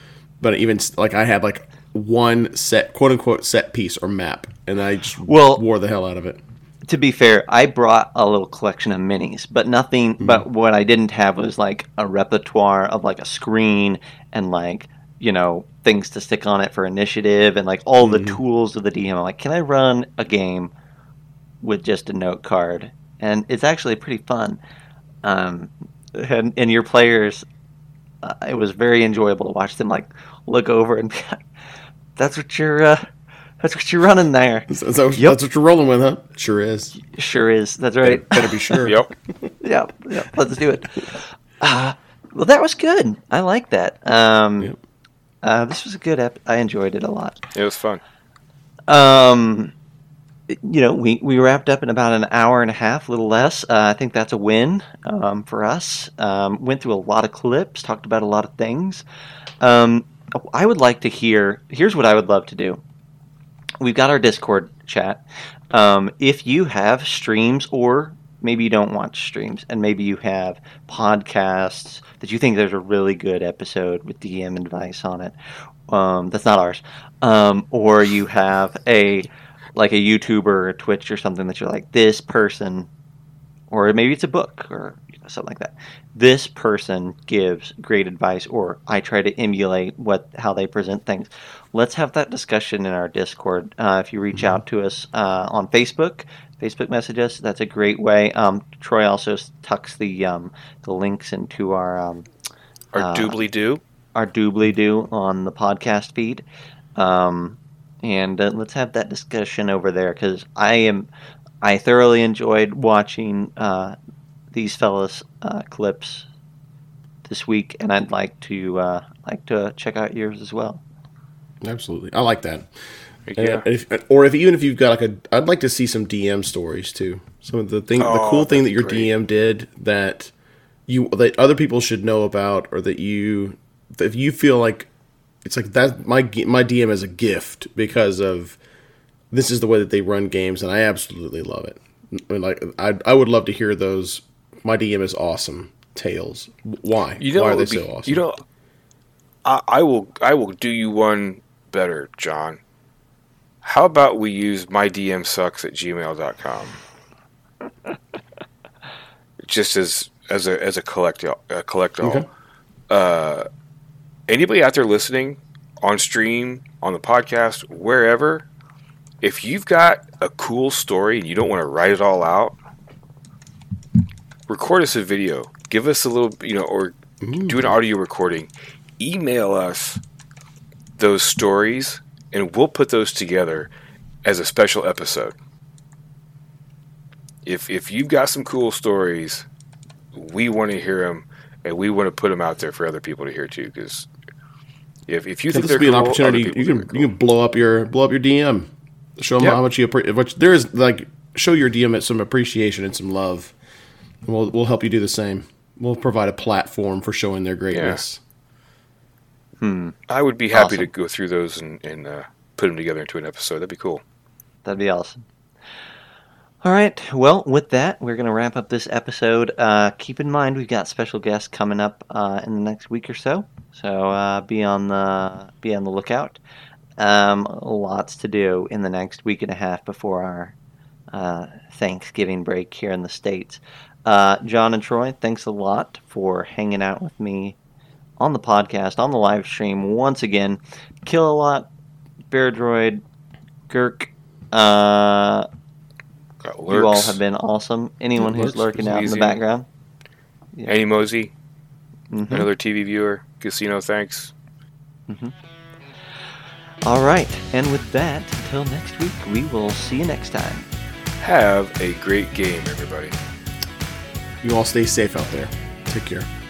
But even like I had like one set, quote unquote, set piece or map, and I just well, wore the hell out of it. To be fair, I brought a little collection of minis, but nothing. Mm-hmm. But what I didn't have was like a repertoire of like a screen and like, you know, things to stick on it for initiative and like all mm-hmm. the tools of the D M. I'm like, can I run a game with just a note card? And it's actually pretty fun. Um, and, and your players, uh, it was very enjoyable to watch them like look over and be like, that's what you're. Uh, That's what you're running there. So, so yep. That's what you're rolling with, huh? Sure is. Sure is. That's right. Better, better be sure. yep. yep. Yep. Let's do it. Uh, well, that was good. I like that. Um, yep. uh, this was a good ep. I enjoyed it a lot. It was fun. Um, you know, we, we wrapped up in about an hour and a half, a little less. Uh, I think that's a win um, for us. Um, went through a lot of clips, talked about a lot of things. Um, I would like to hear, here's what I would love to do. We've got our Discord chat. Um, if you have streams, or maybe you don't watch streams, and maybe you have podcasts that you think there's a really good episode with D M advice on it, um, that's not ours, um, or you have a like a YouTuber or a Twitch or something that you're like, this person, or maybe it's a book or you know, something like that. This person gives great advice, or I try to emulate what how they present things. Let's have that discussion in our Discord. Uh, if you reach out to us uh, on Facebook, Facebook message us. That's a great way. Um, Troy also tucks the um, the links into our um, our uh, doobly doo, our doobly doo on the podcast feed, um, and uh, let's have that discussion over there because I am I thoroughly enjoyed watching uh, these fellas uh, clips this week, and I'd like to uh, like to check out yours as well. Absolutely. I like that. Yeah. If, or if even if you've got like a, I'd like to see some D M stories too. Some of the thing, oh, the cool thing that your great. D M did that you that other people should know about, or that you, if you feel like it's like that, my my D M is a gift because of this is the way that they run games, and I absolutely love it. I mean, like I I would love to hear those. My D M is awesome. Tales. Why? You know Why are they be, so awesome? You know, I, I will I will do you one better, John. How about we use my d m sucks at gmail dot com just as as a as a collect a collect all. Okay. Uh, anybody out there listening on stream, on the podcast, wherever, if you've got a cool story and you don't want to write it all out, record us a video. Give us a little, you know, or Ooh. do an audio recording. Email us those stories, and we'll put those together as a special episode. If if you've got some cool stories, we want to hear them, and we want to put them out there for other people to hear too. Because if if you think there's cool, an opportunity, you can cool. you can blow up your blow up your D M, show them yep. how much you appreciate. There is like show your D M some appreciation and some love. We'll we'll help you do the same. We'll provide a platform for showing their greatness. Yeah. Hmm. I would be happy awesome. to go through those and, and uh, put them together into an episode. That'd be cool. That'd be awesome. All right. Well, with that, we're going to wrap up this episode. Uh, keep in mind, we've got special guests coming up uh, in the next week or so. So uh, be on the be on the lookout. Um, lots to do in the next week and a half before our uh, Thanksgiving break here in the States. Uh, John and Troy, thanks a lot for hanging out with me on the podcast, on the live stream, once again. Kill-A-Lot, Bear Droid, Gurk, uh, you all have been awesome. Anyone who's lurking out in the background. Yeah. Annie Mosey, mm-hmm. another T V viewer. Casino, thanks. Mm-hmm. All right, and with that, until next week, we will see you next time. Have a great game, everybody. You all stay safe out there. Take care.